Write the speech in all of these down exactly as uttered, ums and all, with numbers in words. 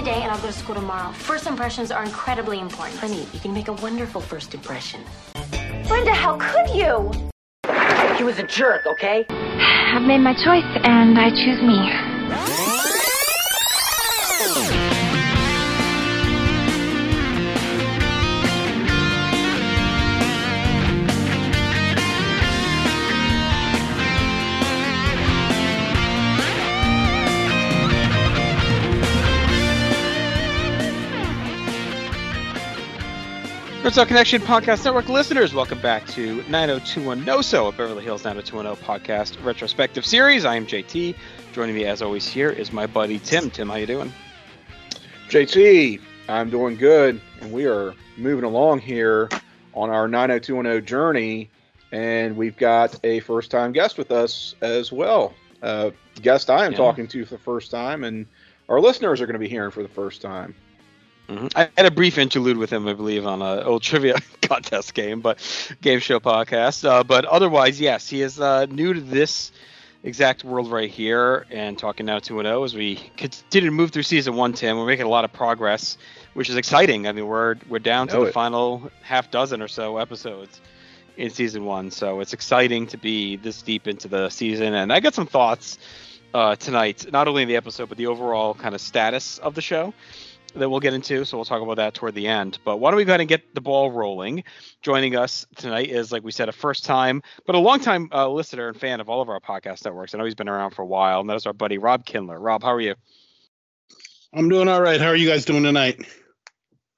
today and I'll go to school tomorrow. First impressions are incredibly important. Honey, you can make a wonderful first impression. Brenda, how could you? He was a jerk, okay? I've made my choice and I choose me. What's up, Connection Podcast Network listeners? Welcome back to nine oh two one no so, a Beverly Hills nine oh two one oh podcast retrospective series. I am J T. Joining me, as always, here is my buddy Tim. Tim, how you doing? J T, I'm doing good, and we are moving along here on our nine oh two one oh journey, and we've got a first-time guest with us as well. Uh, guest I am yeah. talking to for the first time, and our listeners are going to be hearing for the first time. Mm-hmm. I had a brief interlude with him, I believe, on an old trivia contest game, but game show podcast. Uh, but otherwise, yes, he is uh, new to this exact world right here and talking now two and oh as we continue to move through season one, Tim. We're making a lot of progress, which is exciting. I mean, we're we're down to the it. final half dozen or so episodes in season one. So it's exciting to be this deep into the season. And I got some thoughts uh, tonight, not only in the episode, but the overall kind of status of the show that we'll get into, so we'll talk about that toward the end. But why don't we go ahead and get the ball rolling? Joining us tonight is, like we said, a first-time, but a long-time uh, listener and fan of all of our podcast networks. I know he's been around for a while, and that is our buddy Rob Kinler. Rob, how are you? I'm doing all right. How are you guys doing tonight?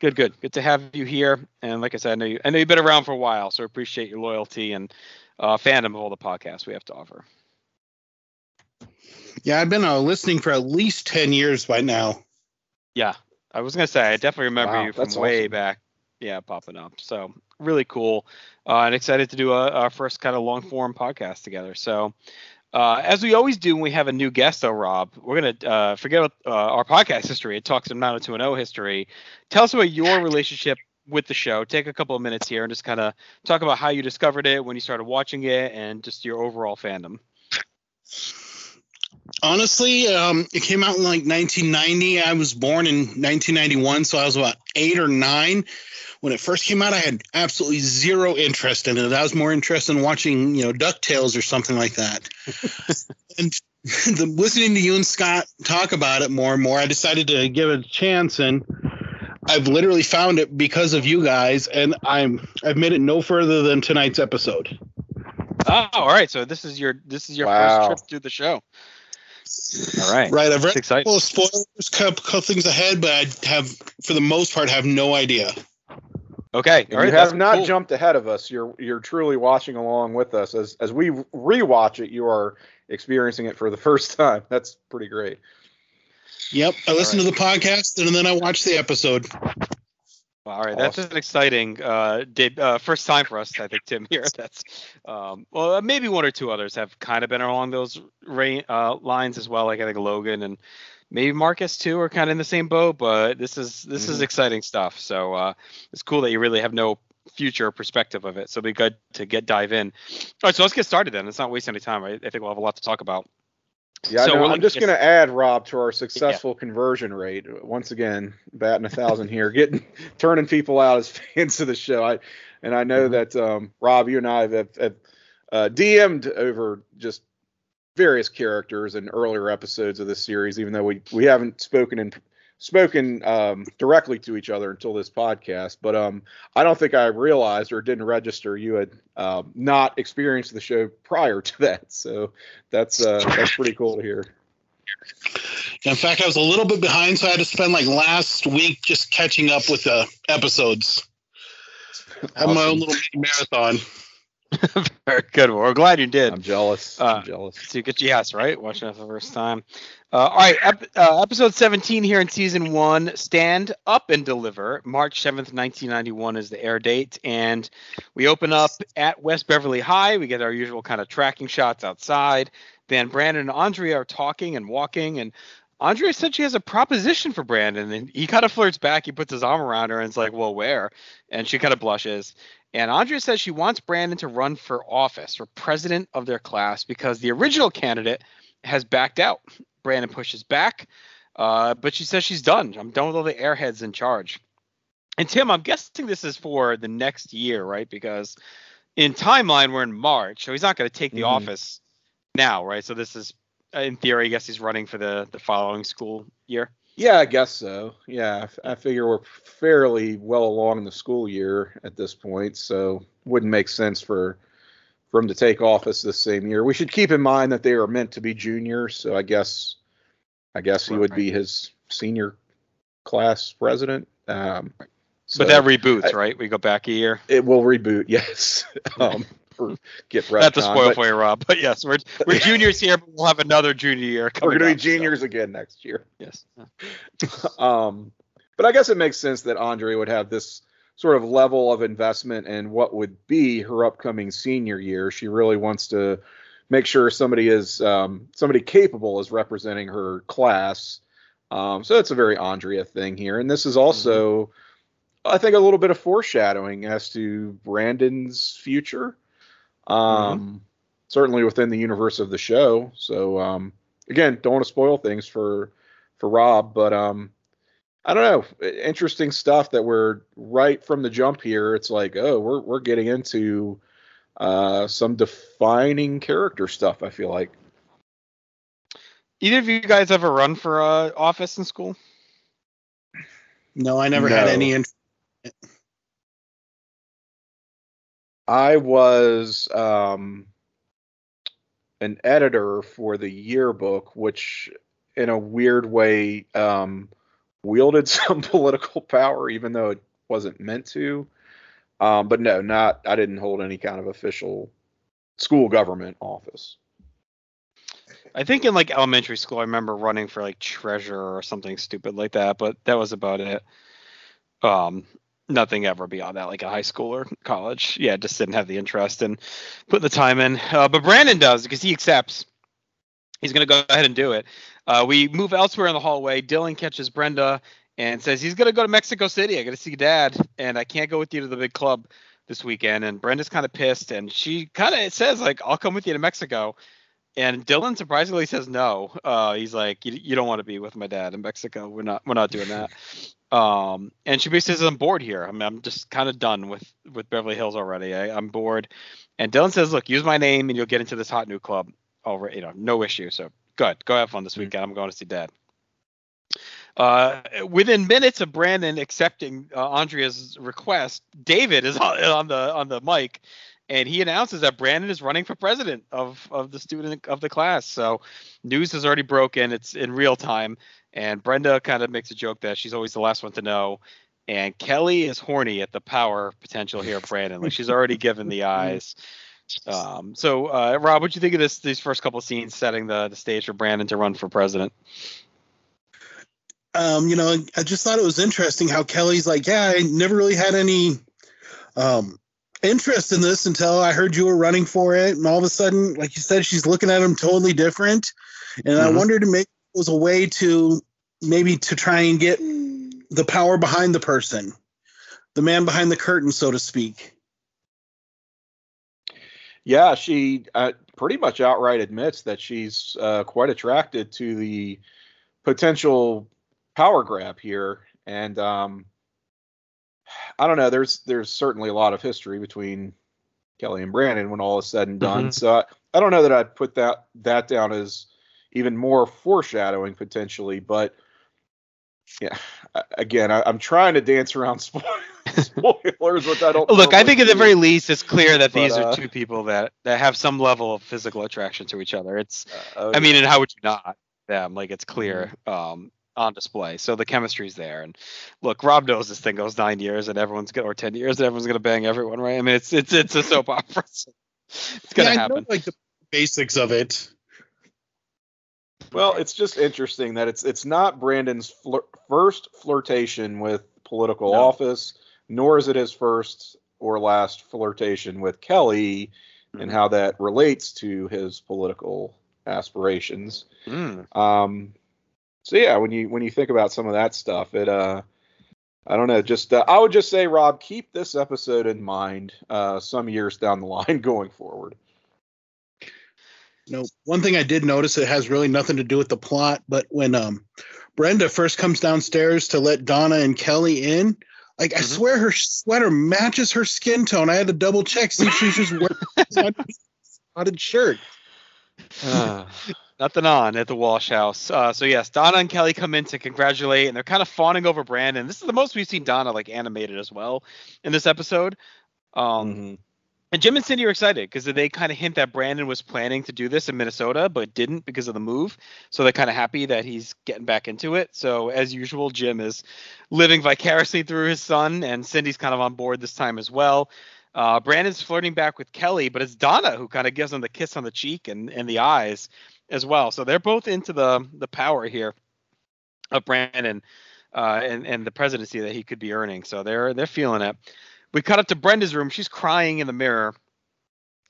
Good, good. Good to have you here. And like I said, I know, you, I know you've been around for a while, so I appreciate your loyalty and uh, fandom of all the podcasts we have to offer. Yeah, I've been uh, listening for at least ten years by now. Yeah. I was going to say, I definitely remember wow, you from way awesome. back, yeah, popping up. So really cool, uh, and excited to do a, our first kind of long-form podcast together. So uh, as we always do when we have a new guest, though, Rob, we're going to uh, forget about, uh, our podcast history and talk some nine oh two one oh history. Tell us about your relationship with the show. Take a couple of minutes here and just kind of talk about how you discovered it, when you started watching it, and just your overall fandom. Honestly, um, it came out in like nineteen ninety. I was born in nineteen ninety-one, so I was about eight or nine. When it first came out, I had absolutely zero interest in it. I was more interested in watching, you know, Ducktales or something like that. And the, listening to you and Scott talk about it more and more, I decided to give it a chance, and I've literally found it because of you guys, and I'm I've made it no further than tonight's episode. Oh, all right. So this is your this is your wow. first trip through the show. All right. Right. I've read a couple of spoilers, a couple, couple things ahead, but I have, for the most part, have no idea. Okay. All right, you have not cool. jumped ahead of us. You're you're truly watching along with us. As as we rewatch it, you are experiencing it for the first time. That's pretty great. Yep. I listened right. to the podcast and then I watched the episode. All right, that's awesome. An exciting uh, did, uh, first time for us, I think, Tim, here. That's um, well, maybe one or two others have kind of been along those ra- uh, lines as well. Like I think Logan and maybe Marcus, too, are kind of in the same boat. But this is this mm-hmm. is exciting stuff. So uh, it's cool that you really have no future perspective of it. So it'll be good to get dive in. All right, so let's get started then. Let's not waste any time. I, I think we'll have a lot to talk about. Yeah, so no, I'm just going to add, Rob, to our successful yeah. conversion rate. Once again, batting a thousand here, getting turning people out as fans of the show. I, and I know mm-hmm. that, um, Rob, you and I have, have uh, D M'd over just various characters in earlier episodes of this series, even though we, we haven't spoken in, spoken um, directly to each other until this podcast. But um, I don't think I realized or didn't register you had uh, not experienced the show prior to that. So that's uh, that's pretty cool to hear. In fact, I was a little bit behind, so I had to spend like last week just catching up with the episodes. Awesome. I have my own little marathon. Very good. Well, we're glad you did. I'm jealous. Uh, I'm jealous. So you get yes, right? Watching it for the first time. Uh, all right. Ep- uh, episode seventeen here in season one, Stand Up and Deliver. March seventh, nineteen ninety-one is the air date. And we open up at West Beverly High. We get our usual kind of tracking shots outside. Then Brandon and Andrea are talking and walking. And Andrea said she has a proposition for Brandon. And he kind of flirts back. He puts his arm around her and is like, well, where? And she kind of blushes. And Andrea says she wants Brandon to run for office, for president of their class, because the original candidate has backed out. Brandon pushes back. Uh, but she says she's done. I'm done with all the airheads in charge. And Tim, I'm guessing this is for the next year, right? Because in timeline, we're in March, so he's not going to take the mm-hmm. office now, right? So this is, in theory, I guess he's running for the, the following school year. Yeah, I guess so. Yeah, I, f- I figure we're fairly well along in the school year at this point, so wouldn't make sense for, for him to take office this same year. We should keep in mind that they are meant to be juniors, so I guess I guess he would be his senior class president. Um, so but that reboots, I, right? We go back a year. It will reboot, yes. Um, get right. Not to spoil but, for you, Rob, but yes, we're we're juniors here, but we'll have another junior year coming. We're going to be juniors so. again next year. Yes. um, but I guess it makes sense that Andre would have this sort of level of investment in what would be her upcoming senior year. She really wants to make sure somebody is um, somebody capable is representing her class. Um, so that's a very Andrea thing here, and this is also, mm-hmm. I think, a little bit of foreshadowing as to Brandon's future. Um, mm-hmm. Certainly within the universe of the show. So, um, again, don't want to spoil things for, for Rob, but, um, I don't know, interesting stuff that we're right from the jump here. It's like, oh, we're, we're getting into, uh, some defining character stuff. I feel like. Either of you guys ever run for, uh, office in school? No, I never no. had any interest in it. I was um, an editor for the yearbook, which in a weird way um, wielded some political power, even though it wasn't meant to. Um, but no, not I didn't hold any kind of official school government office. I think in like elementary school, I remember running for like treasurer or something stupid like that, but that was about it. Um Nothing ever beyond that, like a high school or college. Yeah, just didn't have the interest in putting the time in. Uh, but Brandon does because he accepts. He's going to go ahead and do it. Uh, we move elsewhere in the hallway. Dylan catches Brenda and says he's going to go to Mexico City. I got to see Dad, and I can't go with you to the big club this weekend. And Brenda's kind of pissed, and she kind of says, like, I'll come with you to Mexico. And Dylan surprisingly says no. Uh, he's like, you, you don't want to be with my dad in Mexico. We're not we're not doing that. Um, and she basically says, I'm bored here. I mean, I'm just kind of done with, with Beverly Hills already. I, I'm bored. And Dylan says, look, use my name and you'll get into this hot new club. Over, you know, no issue. So good. Go have fun this weekend. I'm going to see Dad. Uh, within minutes of Brandon accepting uh, Andrea's request, David is on, on the on the mic, and he announces that Brandon is running for president of, of the student of the class. So news has already broken. It's in real time. And Brenda kind of makes a joke that she's always the last one to know. And Kelly is horny at the power potential here of Brandon. Like, she's already given the eyes. Um, so, uh, Rob, what do you think of this? These first couple of scenes setting the, the stage for Brandon to run for president? Um, you know, I just thought it was interesting how Kelly's like, yeah, I never really had any um, interest in this until I heard you were running for it. And all of a sudden, like you said, she's looking at him totally different. And mm-hmm. I wondered to make was a way to maybe to try and get the power behind the person, the man behind the curtain, so to speak. Yeah, she uh, pretty much outright admits that she's uh, quite attracted to the potential power grab here. And um, I don't know, there's there's certainly a lot of history between Kelly and Brandon when all is said and done. Mm-hmm. So I, I don't know that I'd put that that down as even more foreshadowing potentially, but yeah, again, I, I'm trying to dance around spoilers, spoilers which I don't look, I think at the very least, it's clear that but, these uh, are two people that, that have some level of physical attraction to each other. It's, uh, okay. I mean, and how would you not them? Like, it's clear, um, on display. So the chemistry's there. And look, Rob knows this thing goes nine years and everyone's going or ten years and everyone's going to bang everyone. Right. I mean, it's, it's, it's a soap opera. So it's going to yeah, happen. I know, like the basics of it. Well, it's just interesting that it's it's not Brandon's flir- first flirtation with political no. office, nor is it his first or last flirtation with Kelly mm. and how that relates to his political aspirations. Mm. Um, so, yeah, when you when you think about some of that stuff, it uh, I don't know. Just uh, I would just say, Rob, keep this episode in mind uh, some years down the line going forward. You know, one thing I did notice, it has really nothing to do with the plot, but when um, Brenda first comes downstairs to let Donna and Kelly in. Like, mm-hmm. I swear her sweater matches her skin tone. I had to double check, see if she's just wearing a spotted shirt. Uh, nothing on at the Walsh house. Uh, so, yes, Donna and Kelly come in to congratulate, and they're kind of fawning over Brandon. This is the most we've seen Donna, like, animated as well in this episode. Um, mm-hmm. And Jim and Cindy are excited because they kind of hint that Brandon was planning to do this in Minnesota, but didn't because of the move. So they're kind of happy that he's getting back into it. So as usual, Jim is living vicariously through his son, and Cindy's kind of on board this time as well. Uh, Brandon's flirting back with Kelly, but it's Donna who kind of gives him the kiss on the cheek and, and the eyes as well. So they're both into the, the power here of Brandon uh, and, and the presidency that he could be earning. So they're they're feeling it. We cut up to Brenda's room. She's crying in the mirror,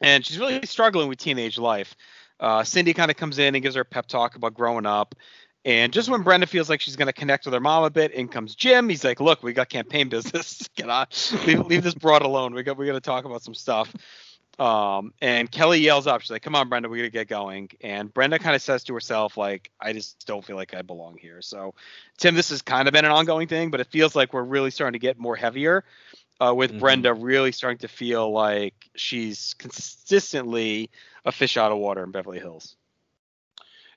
and she's really struggling with teenage life. Uh, Cindy kind of comes in and gives her a pep talk about growing up. And just when Brenda feels like she's going to connect with her mom a bit, in comes Jim. He's like, look, we got campaign business. Get on. Leave, leave this broad alone. We got, we got to talk about some stuff. Um, and Kelly yells up. She's like, come on, Brenda, we got to get going. And Brenda kind of says to herself, like, I just don't feel like I belong here. So, Tim, this has kind of been an ongoing thing, but it feels like we're really starting to get more heavier. Uh, with mm-hmm. Brenda really starting to feel like she's consistently a fish out of water in Beverly Hills.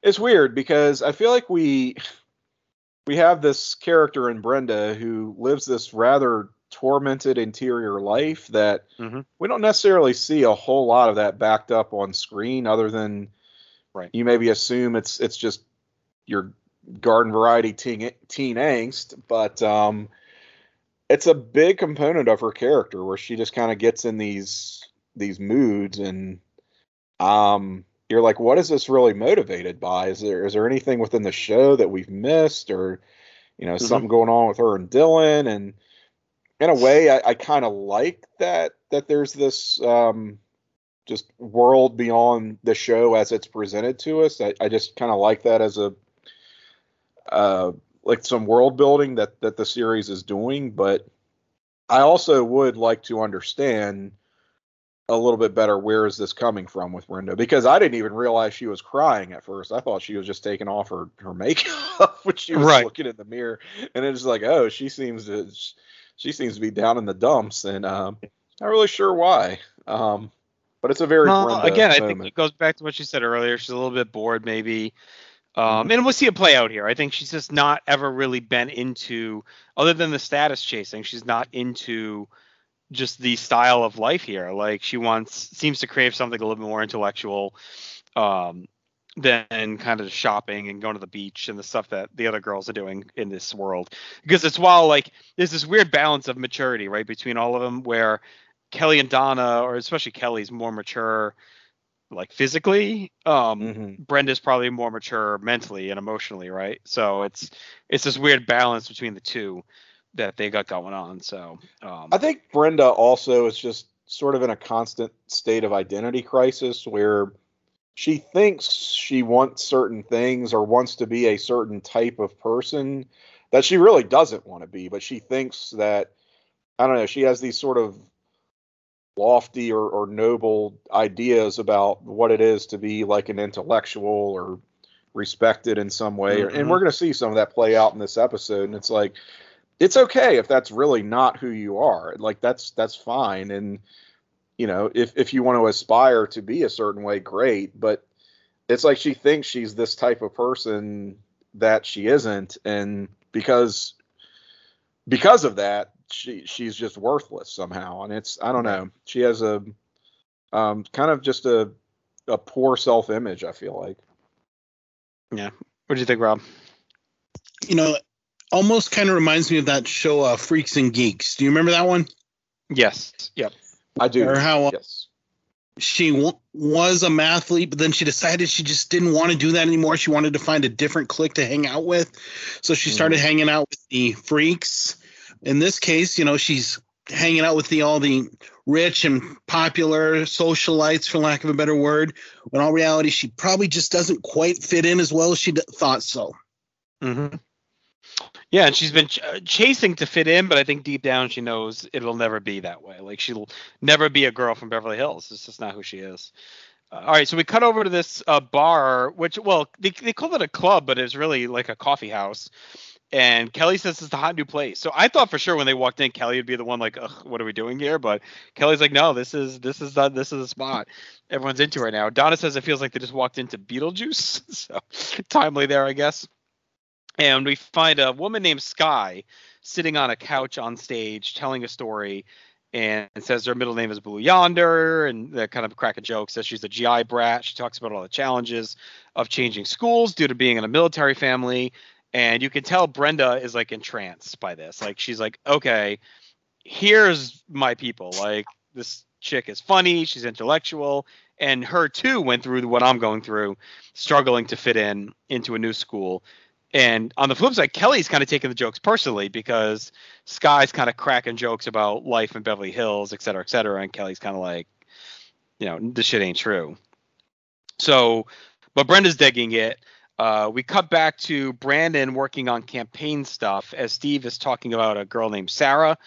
It's weird because I feel like we we have this character in Brenda who lives this rather tormented interior life that mm-hmm. we don't necessarily see a whole lot of that backed up on screen, other than right. you maybe assume it's it's just your garden variety teen, teen angst, but um, it's a big component of her character where she just kind of gets in these, these moods, and um, you're like, what is this really motivated by? Is there, is there anything within the show that we've missed, or, you know, mm-hmm. something going on with her and Dylan? And in a way I, I kind of like that, that there's this um, just world beyond the show as it's presented to us. I, I just kind of like that as a, uh, like some world building that, that the series is doing, but I also would like to understand a little bit better where is this coming from with Brenda, because I didn't even realize she was crying at first. I thought she was just taking off her, her makeup when she was right. looking in the mirror, and it's like, oh, she seems to, she seems to be down in the dumps, and um, not really sure why. Um, but it's a very no, Brenda again. Moment. I think it goes back to what she said earlier. She's a little bit bored, maybe. Um, and we'll see it play out here. I think she's just not ever really been into, other than the status chasing, she's not into just the style of life here. Like she wants, seems to crave something a little bit more intellectual um, than kind of shopping and going to the beach and the stuff that the other girls are doing in this world. Because it's while like, there's this weird balance of maturity, right, between all of them, where Kelly and Donna, or especially Kelly's more mature, like physically, um, mm-hmm. Brenda's probably more mature mentally and emotionally. Right. So it's, it's this weird balance between the two that they got going on. So um, I think Brenda also is just sort of in a constant state of identity crisis where she thinks she wants certain things or wants to be a certain type of person that she really doesn't want to be, but she thinks that, I don't know, she has these sort of lofty or, or noble ideas about what it is to be like an intellectual or respected in some way. Mm-hmm. And we're going to see some of that play out in this episode. And it's like, it's okay if that's really not who you are. Like that's, that's fine. And you know, if, if you want to aspire to be a certain way, great, but it's like, she thinks she's this type of person that she isn't. And because, because of that, She she's just worthless somehow, and it's I don't know. She has a um, kind of just a a poor self image, I feel like. Yeah. What do you think, Rob? You know, almost kind of reminds me of that show, uh, Freaks and Geeks. Do you remember that one? Yes. Yep. I do. Or how yes. she w- was a mathlete, but then she decided she just didn't want to do that anymore. She wanted to find a different clique to hang out with, so she started mm. hanging out with the freaks. In this case, you know, she's hanging out with the all the rich and popular socialites, for lack of a better word, when all reality, she probably just doesn't quite fit in as well as she d- thought so. Mm-hmm. Yeah, and she's been ch- chasing to fit in, but I think deep down she knows it'll never be that way. Like, she'll never be a girl from Beverly Hills. It's just not who she is. All right, so we cut over to this uh, bar, which, well, they, they call it a club, but it's really like a coffee house. And Kelly says it's the hot new place. So I thought for sure when they walked in, Kelly would be the one like, ugh, what are we doing here? But Kelly's like, no, this is this is the, this is the spot everyone's into right now. Donna says it feels like they just walked into Beetlejuice. So timely there, I guess. And we find a woman named Sky sitting on a couch on stage telling a story. And says her middle name is Blue Yonder, and that kind of crack a joke. Says she's a G I brat. She talks about all the challenges of changing schools due to being in a military family. And you can tell Brenda is like entranced by this. Like she's like, okay, here's my people. Like this chick is funny. She's intellectual. And her too went through what I'm going through, struggling to fit in into a new school. And on the flip side, Kelly's kind of taking the jokes personally because Sky's kind of cracking jokes about life in Beverly Hills, et cetera, et cetera. And Kelly's kind of like, you know, this shit ain't true. So, but Brenda's digging it. Uh, we cut back to Brandon working on campaign stuff as Steve is talking about a girl named Sarah.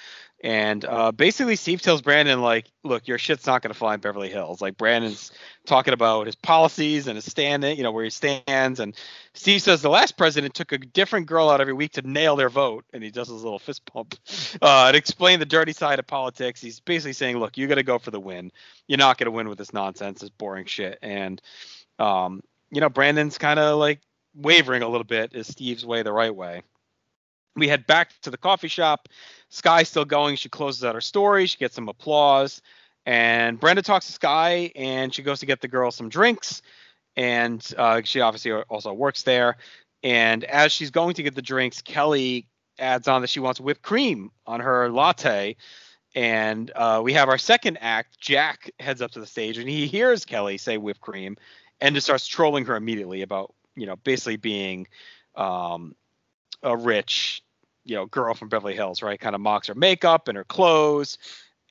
And uh, basically Steve tells Brandon, like, look, your shit's not going to fly in Beverly Hills. Like Brandon's talking about his policies and his standing, you know, where he stands. And Steve says the last president took a different girl out every week to nail their vote. And he does his little fist pump uh, to explain the dirty side of politics. He's basically saying, look, you got to go for the win. You're not going to win with this nonsense, this boring shit. And, um, you know, Brandon's kind of like wavering a little bit. Is Steve's way the right way? We head back to the coffee shop. Sky's still going. She closes out her story. She gets some applause. And Brenda talks to Sky, and she goes to get the girl some drinks. And uh, she obviously also works there. And as she's going to get the drinks, Kelly adds on that she wants whipped cream on her latte. And uh, we have our second act. Jack heads up to the stage, and he hears Kelly say whipped cream and just starts trolling her immediately about, you know, basically being um, a rich, you know, girl from Beverly Hills, right? Kind of mocks her makeup and her clothes.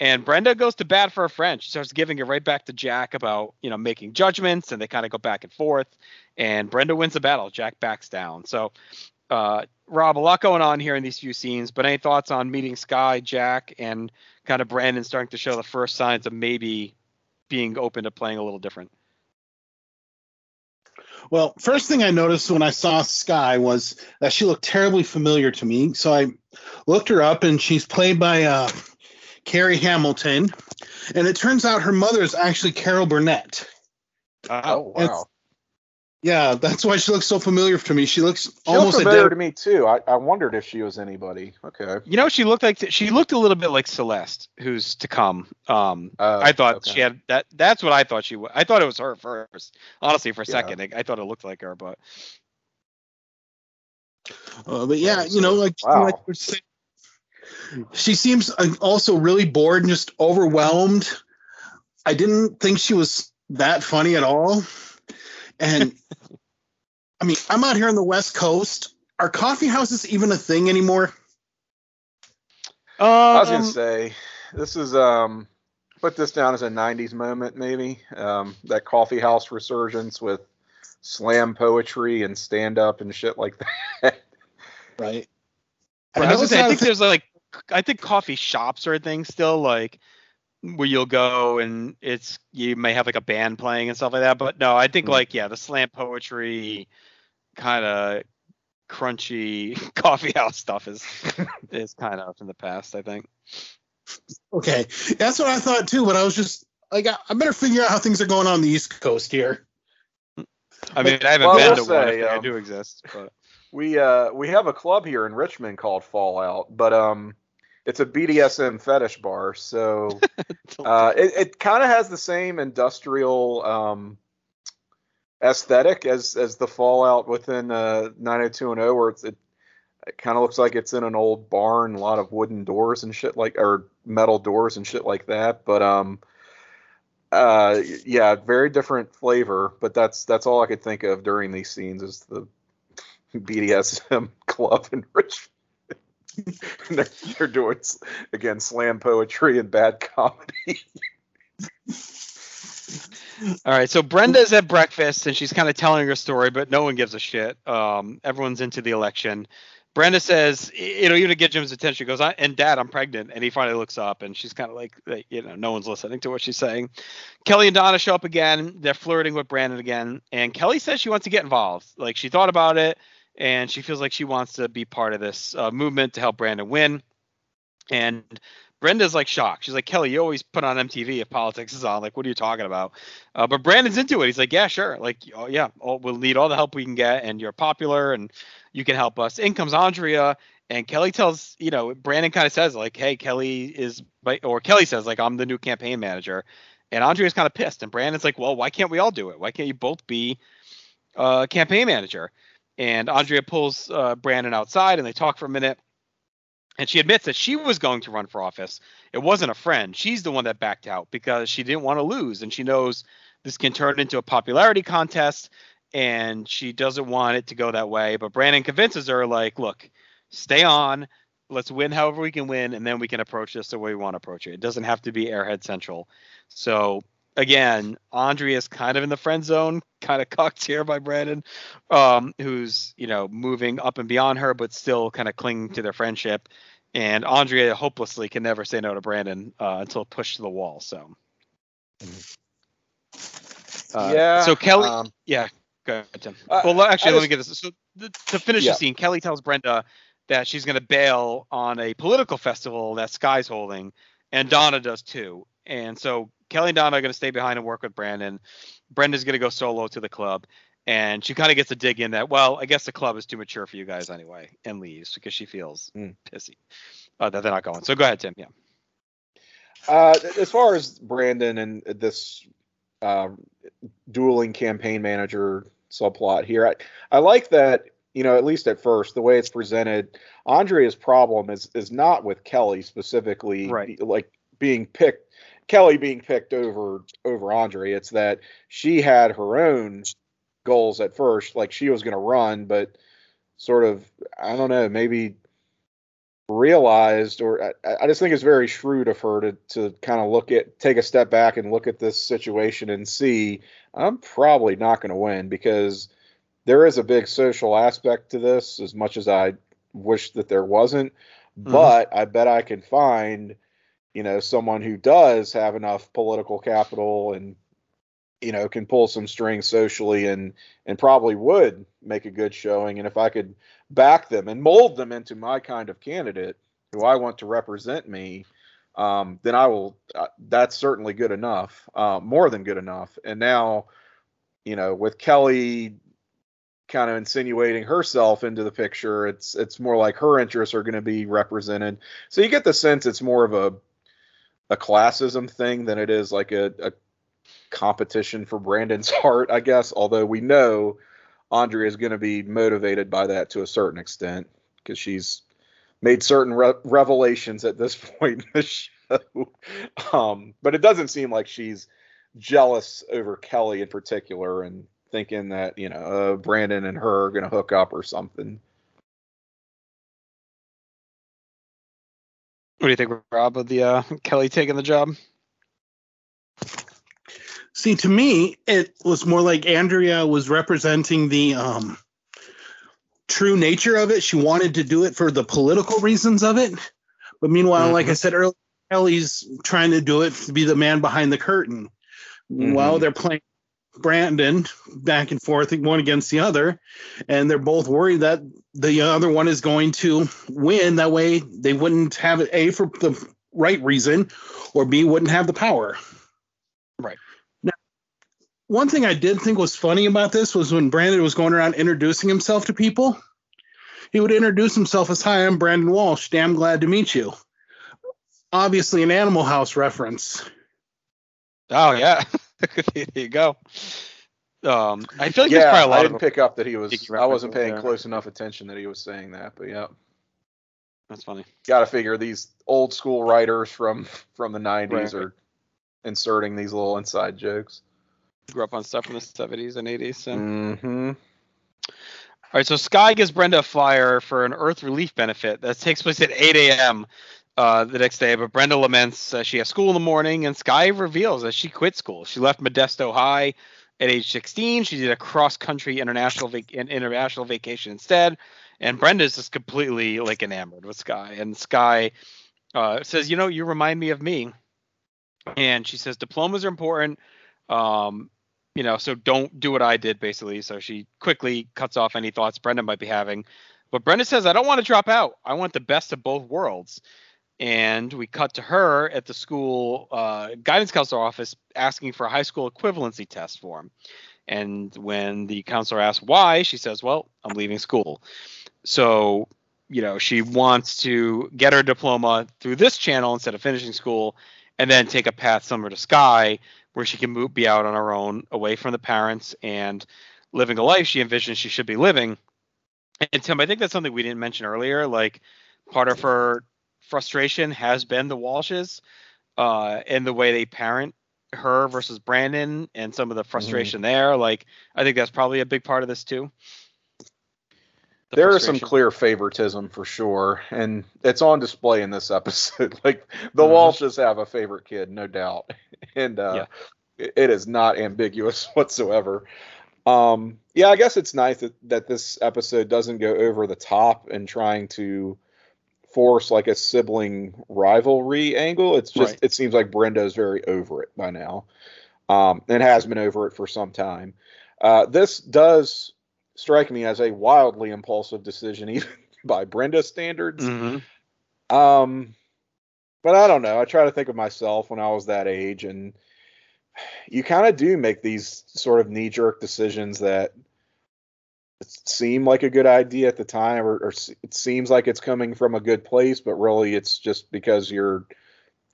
And Brenda goes to bat for her friend. She starts giving it right back to Jack about, you know, making judgments, and they kind of go back and forth, and Brenda wins the battle. Jack backs down. So, uh, Rob, a lot going on here in these few scenes, but any thoughts on meeting Sky, Jack, and kind of Brandon starting to show the first signs of maybe being open to playing a little different? Well, first thing I noticed when I saw Sky was that she looked terribly familiar to me. So I looked her up, and she's played by uh, Carrie Hamilton. And it turns out her mother is actually Carol Burnett. Oh, wow. And, yeah, that's why she looks so familiar to me. She looks she almost familiar to me, too. I, I wondered if she was anybody. Okay. You know, she looked like th- she looked a little bit like Celeste, who's to come. Um, uh, I thought okay. she had that. That's what I thought she was. I thought it was her first. Honestly, for a second, yeah. I, I thought it looked like her. But, uh, but yeah, you know, like, wow. like we're saying, she seems also really bored and just overwhelmed. I didn't think she was that funny at all. And I mean, I'm out here on the West Coast. Are coffee houses even a thing anymore? Um, I was gonna say this is um, put this down as a nineties moment, maybe. Um, that coffee house resurgence with slam poetry and stand up and shit like that. Right. Well, I, I, was say, I think there's like, I think coffee shops are a thing still, like. Where you'll go and it's you may have like a band playing and stuff like that, but no, I think like yeah, the slam poetry kind of crunchy coffee house stuff is is kind of in the past, I think. Okay, that's what I thought too, but I was just like, I, I better figure out how things are going on the East Coast here. I mean, I haven't well, been to say, one. If um, they do exist, but we uh we have a club here in Richmond called Fallout, but um. It's a B D S M fetish bar, so uh, it, it kind of has the same industrial um, aesthetic as, as the Fallout within uh, nine oh two one oh, where it's, it, it kind of looks like it's in an old barn, a lot of wooden doors and shit like, or metal doors and shit like that. But um, uh, yeah, very different flavor. But that's that's all I could think of during these scenes is the B D S M club in Richmond. they're, they're doing again slam poetry and bad comedy. All right, so Brenda's at breakfast and she's kind of telling her story, but no one gives a shit. Um, everyone's into the election, Brenda says, you know, even to get Jim's attention, she goes, I, and Dad, I'm pregnant. And he finally looks up, and she's kind of like, you know, no one's listening to what she's saying. Kelly and Donna show up again. They're flirting with Brandon again. And Kelly says she wants to get involved. Like, she thought about it, and she feels like she wants to be part of this uh, movement to help Brandon win. And Brenda's like shocked. She's like, Kelly, you always put on M T V if politics is on. Like, what are you talking about? Uh, but Brandon's into it. He's like, yeah, sure. Like, oh, yeah, all, we'll need all the help we can get. And you're popular and you can help us. In comes Andrea. And Kelly tells, you know, Brandon kind of says like, hey, Kelly is, or Kelly says like, I'm the new campaign manager. And Andrea's kind of pissed. And Brandon's like, well, why can't we all do it? Why can't you both be uh, campaign manager? And Andrea pulls uh, Brandon outside and they talk for a minute. And she admits that she was going to run for office. It wasn't a friend. She's the one that backed out because she didn't want to lose. And she knows this can turn into a popularity contest. And she doesn't want it to go that way. But Brandon convinces her, like, look, stay on. Let's win however we can win. And then we can approach this the way we want to approach it. It doesn't have to be Airhead Central. So, again, Andrea is kind of in the friend zone, kind of cucked here by Brandon, um, who's, you know, moving up and beyond her, but still kind of clinging to their friendship. And Andrea hopelessly can never say no to Brandon uh, until pushed to the wall. So, uh, yeah. So Kelly, um, yeah. Go ahead, Tim. Uh, well, actually, I let just, me get this. So the, to finish yeah. the scene, Kelly tells Brenda that she's going to bail on a political festival that Sky's holding, and Donna does too. And so Kelly and Donna are going to stay behind and work with Brandon. Brenda's going to go solo to the club. And she kind of gets a dig in that, well, I guess the club is too mature for you guys anyway, and leaves because she feels mm. pissy uh, that they're not going. So go ahead, Tim. Yeah. Uh, as far as Brandon and this uh, dueling campaign manager subplot here, I, I like that, you know, at least at first, the way it's presented, Andrea's problem is, is not with Kelly specifically, right. like being picked. Kelly being picked over over Andre. It's that she had her own goals at first, like she was going to run, but sort of, I don't know, maybe realized, or I, I just think it's very shrewd of her to to kind of look at, take a step back and look at this situation and see, I'm probably not going to win, because there is a big social aspect to this, as much as I wish that there wasn't, mm-hmm. but I bet I can find, you know, someone who does have enough political capital and, you know, can pull some strings socially and, and probably would make a good showing. And if I could back them and mold them into my kind of candidate who I want to represent me, um, then I will, uh, that's certainly good enough, uh, more than good enough. And now, you know, with Kelly kind of insinuating herself into the picture, it's, it's more like her interests are going to be represented. So you get the sense it's more of a, a classism thing than it is like a, a competition for Brandon's heart, I guess. Although we know Andrea is going to be motivated by that to a certain extent, because she's made certain re- revelations at this point in the show. Um, but it doesn't seem like she's jealous over Kelly in particular and thinking that, you know, uh, Brandon and her are going to hook up or something. What do you think, Rob, of the uh, Kelly taking the job? See, to me, it was more like Andrea was representing the um, true nature of it. She wanted to do it for the political reasons of it. But meanwhile, mm-hmm. like I said earlier, Kelly's trying to do it to be the man behind the curtain. Mm-hmm. While they're playing Brandon back and forth, one against the other, and they're both worried that the other one is going to win. That way they wouldn't have it, A, for the right reason, or B, wouldn't have the power. Right. Now, one thing I did think was funny about this was when Brandon was going around introducing himself to people, he would introduce himself as, hi, I'm Brandon Walsh. Damn glad to meet you. Obviously an Animal House reference. Oh, yeah. There you go. Um, I feel like yeah, there's probably a lot I didn't of pick up that he was. I wasn't paying there. close enough attention that he was saying that, but yeah, that's funny. Got to figure these old school writers from from the nineties right. are inserting these little inside jokes. Grew up on stuff from the seventies and eighties. So. Mm-hmm. All right, so Sky gives Brenda a flyer for an Earth relief benefit that takes place at eight a.m. Uh, the next day, but Brenda laments uh, she has school in the morning, and Sky reveals that she quit school. She left Modesto High at age sixteen. She did a cross-country international vac- an international vacation instead, And Brenda's just completely like enamored with Skye, and Skye uh, says, you know, you remind me of me. And she says, diplomas are important. Um, you know, so don't do what I did, basically. So she quickly cuts off any thoughts Brenda might be having. But Brenda says, I don't want to drop out. I want the best of both worlds. And we cut to her at the school uh, guidance counselor office asking for a high school equivalency test form. And when the counselor asks why, she says, well, I'm leaving school. So, you know, she wants to get her diploma through this channel instead of finishing school, and then take a path similar to Skye, where she can move, be out on her own, away from the parents, and living a life she envisions she should be living. And Tim, I think that's something we didn't mention earlier. Like, part of her frustration has been the Walshes uh, and the way they parent her versus Brandon, and some of the frustration mm-hmm. there. Like, I think that's probably a big part of this too. The there is some clear favoritism for sure, and it's on display in this episode. Like, the mm-hmm. Walshes have a favorite kid, no doubt, and uh, yeah. it is not ambiguous whatsoever. Um, yeah, I guess it's nice that, that this episode doesn't go over the top and trying to force like a sibling rivalry angle. It's just, right. it seems like Brenda's very over it by now, um, and has been over it for some time. Uh, this does strike me as a wildly impulsive decision, even by Brenda's standards. Mm-hmm. Um, but I don't know. I try to think of myself when I was that age, and you kind of do make these sort of knee jerk decisions that seem like a good idea at the time, or, or it seems like it's coming from a good place, but really it's just because you're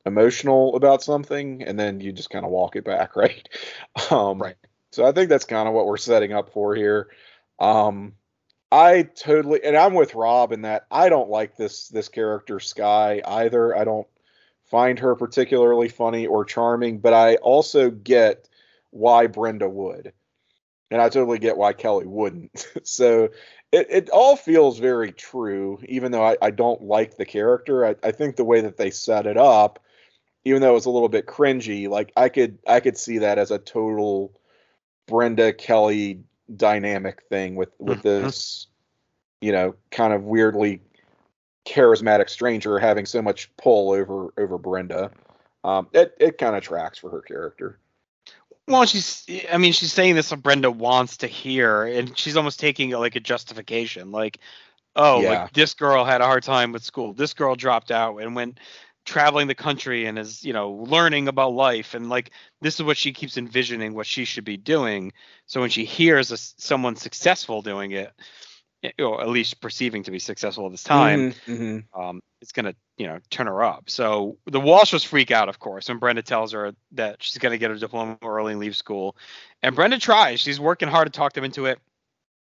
emotional about something, and then you just kind of walk it back. Right. Um, right. So I think that's kind of what we're setting up for here. Um, I totally, and I'm with Rob in that I don't like this, this character Skye either. I don't find her particularly funny or charming, but I also get why Brenda would, and I totally get why Kelly wouldn't. So it, it all feels very true, even though I, I don't like the character. I, I think the way that they set it up, even though it's a little bit cringy, like I could, I could see that as a total Brenda Kelly dynamic thing with with mm-hmm. this, you know, kind of weirdly charismatic stranger having so much pull over over Brenda. Um, it it kind of tracks for her character. Well, she's, I mean, she's saying this what Brenda wants to hear, and she's almost taking like a justification, like, oh, yeah. like this girl had a hard time with school, this girl dropped out and went traveling the country and is, you know, learning about life, and like this is what she keeps envisioning what she should be doing. So when she hears a, someone successful doing it, or at least perceiving to be successful at this time, mm-hmm. um, it's gonna, you know, turn her up. So the Walshes freak out, of course, and Brenda tells her that she's gonna get her diploma early and leave school. And Brenda tries; she's working hard to talk them into it.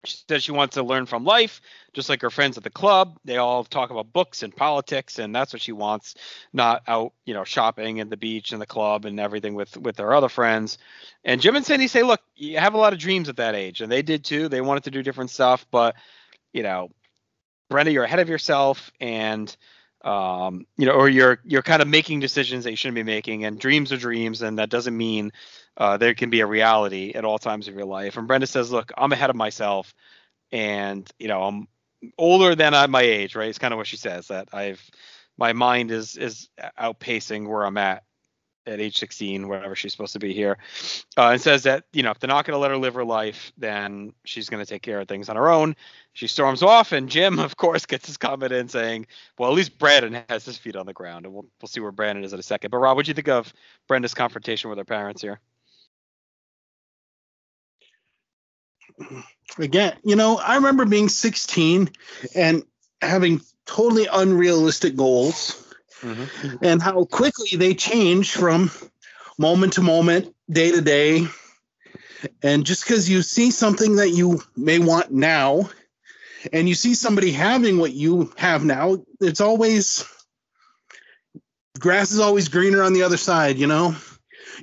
She says she wants to learn from life, just like her friends at the club. They all talk about books and politics, and that's what she wants, not out, you know, shopping at the beach and the club and everything with, with her other friends. And Jim and Cindy say, look, you have a lot of dreams at that age, and they did too. They wanted to do different stuff, but, you know, Brenda, you're ahead of yourself, and, um, you know, or you're you're kind of making decisions that you shouldn't be making, and dreams are dreams, and that doesn't mean Uh, there can be a reality at all times of your life. And Brenda says, look, I'm ahead of myself, and, you know, I'm older than I, my age, right? It's kind of what she says, that I've, my mind is, is outpacing where I'm at at age sixteen, whatever she's supposed to be here. Uh, and says that, you know, if they're not going to let her live her life, then she's going to take care of things on her own. She storms off, and Jim, of course, gets his comment in saying, well, at least Brandon has his feet on the ground, and we'll, we'll see where Brandon is in a second. But Rob, what do you think of Brenda's confrontation with her parents here? Again, you know, I remember being sixteen and having totally unrealistic goals, mm-hmm. and how quickly they change from moment to moment, day to day. And just because you see something that you may want now, and you see somebody having what you have now, it's always, grass is always greener on the other side, you know?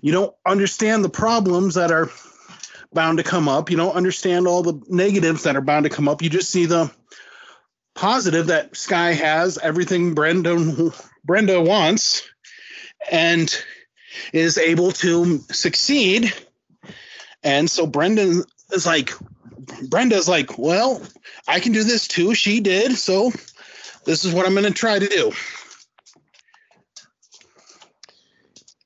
You don't understand the problems that are bound to come up. You don't understand all the negatives that are bound to come up. You just see the positive that Skye has, everything Brenda, Brenda wants, and is able to succeed. And so Brenda is like, Brenda's like, well, I can do this too. She did. So this is what I'm going to try to do.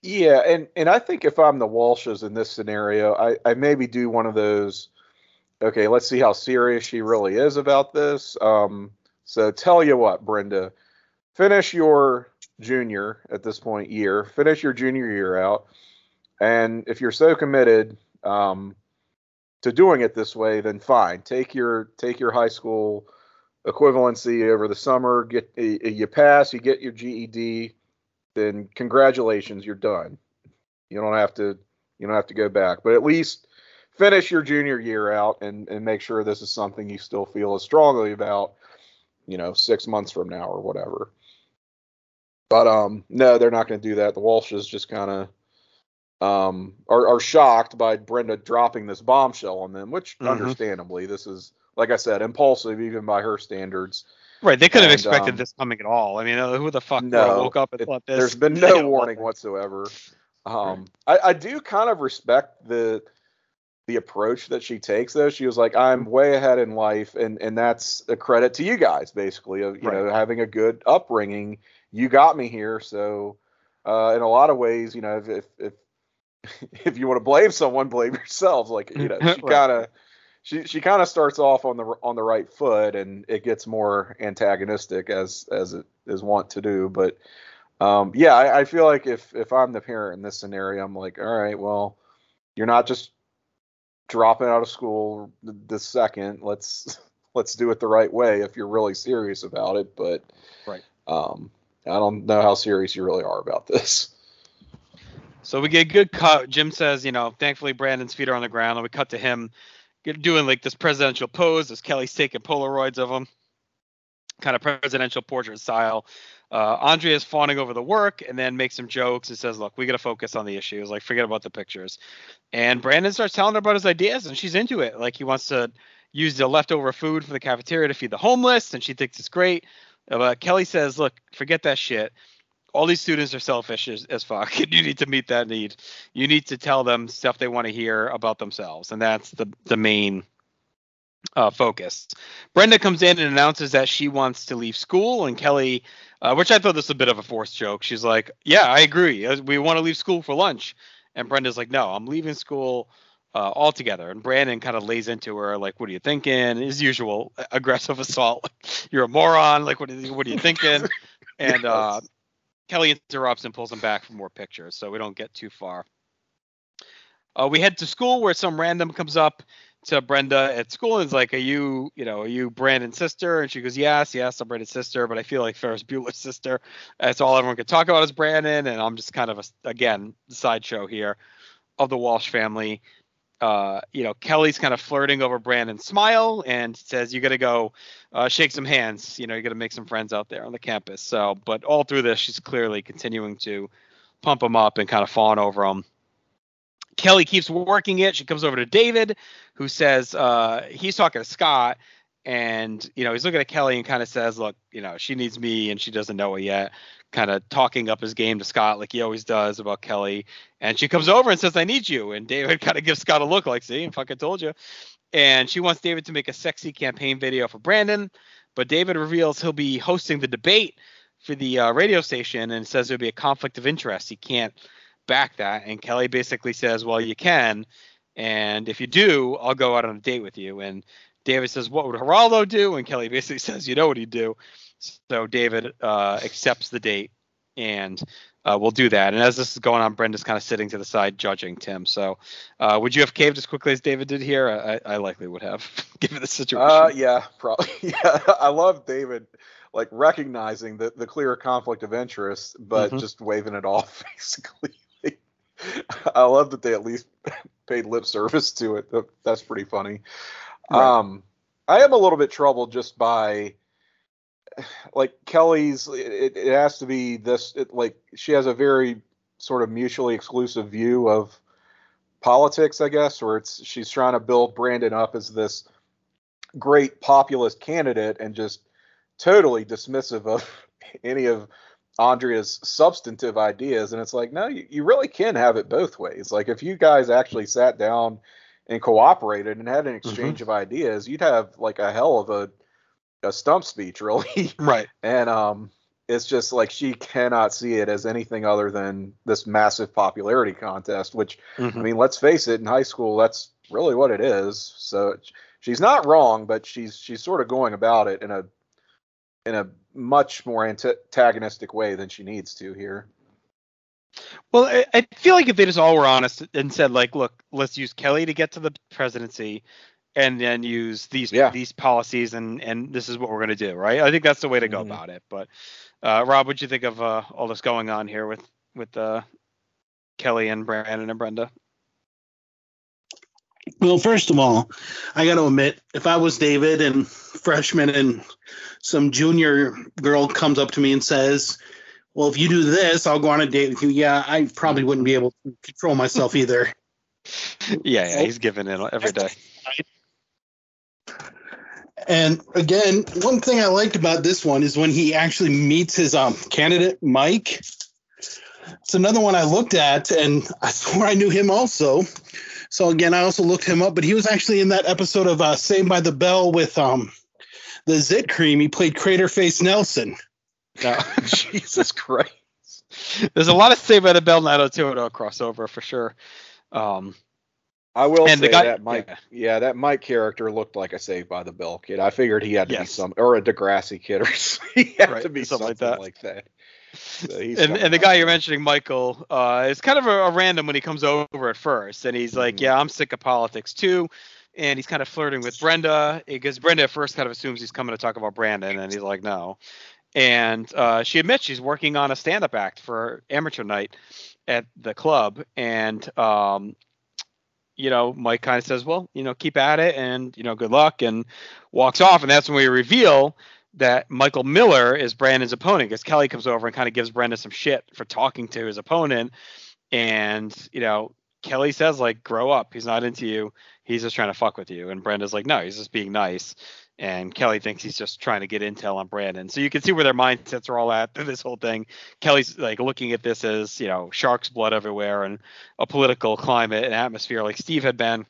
Yeah. And, and I think if I'm the Walshes in this scenario, I, I maybe do one of those. Okay, let's see how serious she really is about this. Um, so tell you what, Brenda, finish your junior at this point year, finish your junior year out. And if you're so committed um, to doing it this way, then fine. Take your take your high school equivalency over the summer. Get you pass, you get your G E D. Then congratulations, you're done. You don't have to you don't have to go back. But at least finish your junior year out and, and make sure this is something you still feel as strongly about, you know, six months from now or whatever. But um, no, they're not going to do that. The Walshes just kind of um, are, are shocked by Brenda dropping this bombshell on them, which mm-hmm. understandably, this is, like I said, impulsive even by her standards. Right. They could have expected um, this coming at all. I mean, who the fuck no, woke up and it, thought this? There's been no warning whatsoever. Um, right. I, I do kind of respect the... the approach that she takes, though. She was like, I'm way ahead in life, and and that's a credit to you guys, basically, of you right. know, having a good upbringing. You got me here, so uh in a lot of ways, you know, if if if, if you want to blame someone, blame yourselves. Like, you know, she right. kind of she she kind of starts off on the on the right foot, and it gets more antagonistic as as it is wont to do. But um yeah, I, I feel like if if I'm the parent in this scenario, I'm like, all right, well, you're not just dropping out of school the second. Let's let's do it the right way if you're really serious about it. But right, um, I don't know how serious you really are about this. So we get a good cut. Jim says, you know, thankfully Brandon's feet are on the ground, and we cut to him doing like this presidential pose as Kelly's taking Polaroids of him, kind of presidential portrait style. Uh, Andrea's fawning over the work and then makes some jokes and says, look, we got to focus on the issues. Like, forget about the pictures. And Brandon starts telling her about his ideas, and she's into it. Like, he wants to use the leftover food from the cafeteria to feed the homeless, and she thinks it's great. But Kelly says, look, forget that shit. All these students are selfish as, as fuck. You need to meet that need. You need to tell them stuff they want to hear about themselves. And that's the, the main Uh, focus. Brenda comes in and announces that she wants to leave school, and Kelly, uh, which I thought this was a bit of a forced joke. She's like, yeah, I agree. We want to leave school for lunch. And Brenda's like, no, I'm leaving school uh, altogether. And Brandon kind of lays into her, like, what are you thinking? His usual aggressive assault. You're a moron. Like, what are you, what are you thinking? And uh, Kelly interrupts and pulls him back for more pictures, so we don't get too far. Uh, we head to school where some random comes up to Brenda at school and is like, are you, you know, are you Brandon's sister? And she goes, yes, yes, I'm Brandon's sister, but I feel like Ferris Bueller's sister. That's all everyone can talk about is Brandon. And I'm just kind of, a, again, the sideshow here of the Walsh family. Uh, you know, Kelly's kind of flirting over Brandon's smile and says, you got to go uh, shake some hands. You know, you got to make some friends out there on the campus. So, but all through this, she's clearly continuing to pump him up and kind of fawn over him. Kelly keeps working it. She comes over to David, who says uh, he's talking to Scott, and, you know, he's looking at Kelly and kind of says, look, you know, she needs me and she doesn't know it yet. Kind of talking up his game to Scott like he always does about Kelly. And she comes over and says, I need you. And David kind of gives Scott a look like, see, I fucking told you. And she wants David to make a sexy campaign video for Brandon. But David reveals he'll be hosting the debate for the uh, radio station and says there'll be a conflict of interest. He can't back that, and Kelly basically says, well, you can, and if you do, I'll go out on a date with you. And David says, what would Geraldo do? And Kelly basically says, you know what he'd do. So David uh accepts the date, and uh we'll do that. And as this is going on, Brenda's kind of sitting to the side judging Tim. So uh would you have caved as quickly as David did here? I, I likely would have, given the situation. Uh yeah, probably. Yeah, I love David like recognizing the the clear conflict of interest, but mm-hmm. just waving it off basically. I love that they at least paid lip service to it. That's pretty funny. Right. Um, I am a little bit troubled just by, like, Kelly's, it, it has to be this, it, like, she has a very sort of mutually exclusive view of politics, I guess, where it's, she's trying to build Brandon up as this great populist candidate and just totally dismissive of any of Andrea's substantive ideas. And it's like, no, you, you really can have it both ways. Like, if you guys actually sat down and cooperated and had an exchange mm-hmm. of ideas, you'd have like a hell of a, a stump speech, really. Right. And um, it's just like she cannot see it as anything other than this massive popularity contest, which, mm-hmm. I mean, let's face it, in high school, that's really what it is. So she's not wrong, but she's she's sort of going about it in a in a much more antagonistic way than she needs to here. Well, I, I feel like if they just all were honest and said, like, look, let's use Kelly to get to the presidency and then use these yeah. these policies and, and this is what we're going to do, right? I think that's the way to go mm-hmm. about it. But, uh, Rob, what'd you think of uh, all this going on here with, with uh, Kelly and Brandon and Brenda? Well, first of all, I got to admit, if I was David and freshman and some junior girl comes up to me and says, well, if you do this, I'll go on a date with you. Yeah, I probably wouldn't be able to control myself either. yeah, yeah, he's giving it every day. And again, one thing I liked about this one is when he actually meets his um, candidate, Mike. It's another one I looked at, and I swore I knew him also. So again, I also looked him up, but he was actually in that episode of uh, Saved by the Bell with um, the Zit Cream. He played Craterface Nelson. Oh, Jesus Christ. There's a lot of Saved by the Bell nine oh two one oh crossover for sure. Um, I will say guy, that Mike, yeah. yeah, that Mike character looked like a Saved by the Bell kid. I figured he had to yes. be some, or a Degrassi kid, or he had right, to be something, something like that. Like that. So he's and and the guy you're mentioning, Michael, uh, is kind of a, a random when he comes over at first, and he's like, mm-hmm. "Yeah, I'm sick of politics too," and he's kind of flirting with Brenda because Brenda at first kind of assumes he's coming to talk about Brandon, and he's like, "No," and uh, she admits she's working on a stand-up act for amateur night at the club, and um, you know, Mike kind of says, "Well, you know, keep at it, and you know, good luck," and walks off, and that's when we reveal that Michael Miller is Brandon's opponent, because Kelly comes over and kind of gives Brenda some shit for talking to his opponent. And, you know, Kelly says, like, grow up. He's not into you. He's just trying to fuck with you. And Brenda's like, no, he's just being nice. And Kelly thinks he's just trying to get intel on Brandon. So you can see where their mindsets are all at through this whole thing. Kelly's, like, looking at this as, you know, shark's blood everywhere and a political climate and atmosphere like Steve had been.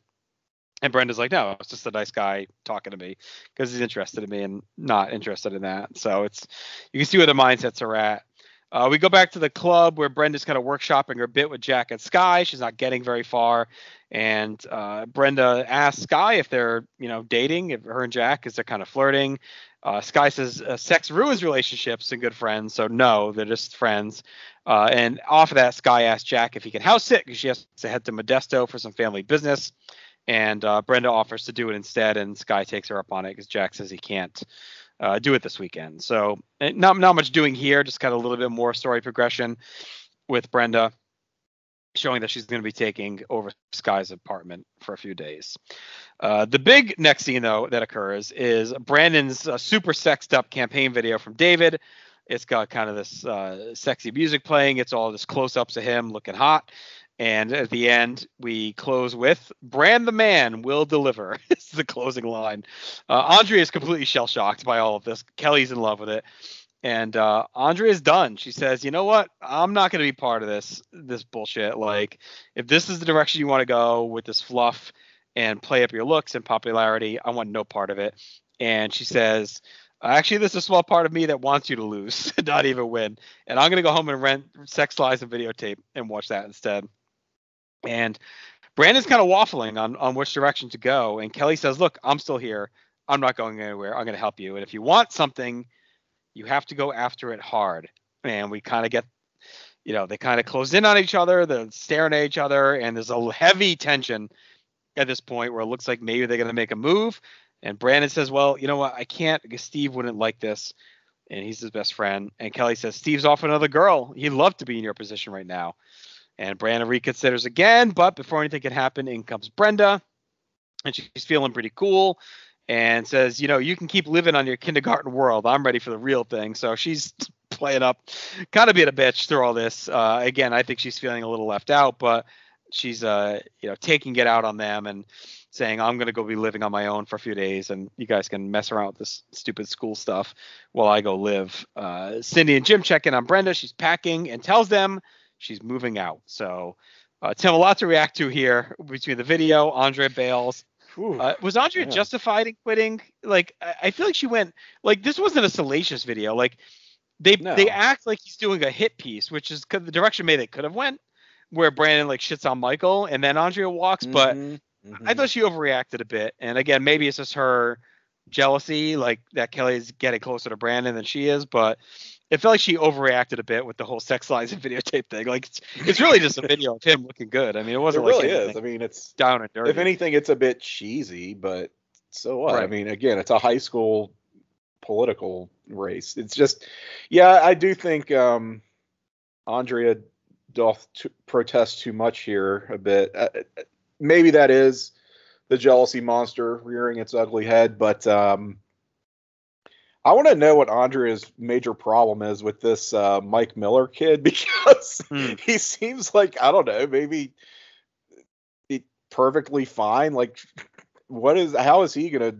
And Brenda's like, no, it's just a nice guy talking to me because he's interested in me and not interested in that. So it's, you can see where the mindsets are at. Uh, we go back to the club where Brenda's kind of workshopping her bit with Jack and Skye. She's not getting very far. And uh, Brenda asks Skye if they're, you know, dating, if her and Jack, is they're kind of flirting. Uh, Skye says uh, sex ruins relationships and good friends. So no, they're just friends. Uh, and off of that, Skye asks Jack if he can house sit because she has to head to Modesto for some family business. And uh, Brenda offers to do it instead, and Skye takes her up on it because Jack says he can't uh, do it this weekend. So not not much doing here, just kind of a little bit more story progression with Brenda, showing that she's going to be taking over Skye's apartment for a few days. Uh, the big next scene, though, that occurs is Brandon's uh, super sexed up campaign video from David. It's got kind of this uh, sexy music playing. It's all this close-ups of him looking hot. And at the end, we close with Brand the Man will deliver. It's the closing line. Uh, Andrea is completely shell-shocked by all of this. Kelly's in love with it. And uh, Andrea is done. She says, you know what? I'm not going to be part of this this bullshit. Like, if this is the direction you want to go with this fluff and play up your looks and popularity, I want no part of it. And she says, actually, this is a small part of me that wants you to lose, not even win. And I'm going to go home and rent Sex, Lies, and Videotape and watch that instead. And Brandon's kind of waffling on, on which direction to go. And Kelly says, look, I'm still here. I'm not going anywhere. I'm going to help you. And if you want something, you have to go after it hard. And we kind of get, you know, they kind of close in on each other. They're staring at each other. And there's a heavy tension at this point where it looks like maybe they're going to make a move. And Brandon says, well, you know what? I can't because Steve wouldn't like this. And he's his best friend. And Kelly says, Steve's off another girl. He'd love to be in your position right now. And Brandon reconsiders again, but before anything can happen, in comes Brenda, and she's feeling pretty cool and says, you know, you can keep living on your kindergarten world. I'm ready for the real thing. So she's playing up, kind of being a bitch through all this. Uh, again, I think she's feeling a little left out, but she's, uh, you know, taking it out on them and saying, I'm going to go be living on my own for a few days, and you guys can mess around with this stupid school stuff while I go live. Uh, Cindy and Jim check in on Brenda. She's packing and tells them she's moving out. So Uh, Tim, a lot to react to here between the video, Andrea Bales. Ooh, uh, was Andrea yeah. justified in quitting? Like, I, I feel like she went, like, this wasn't a salacious video. Like, they no. they act like he's doing a hit piece, which is the direction maybe they could have went, where Brandon, like, shits on Michael, and then Andrea walks, mm-hmm. but mm-hmm. I thought she overreacted a bit. And, again, maybe it's just her jealousy, like, that Kelly's getting closer to Brandon than she is, but it felt like she overreacted a bit with the whole sex, lies, and videotape thing. Like, it's, it's really just a video of him looking good. I mean, it wasn't it like really is. I mean, it's down and dirty. If anything, it's a bit cheesy, but so what? Right. I mean, again, it's a high school political race. It's just, yeah, I do think um, Andrea doth t- protest too much here a bit. Uh, maybe that is the jealousy monster rearing its ugly head, but um, I want to know what Andrea's major problem is with this uh, Mike Miller kid, because mm. he seems like, I don't know, maybe it perfectly fine. Like, what is, how is he going to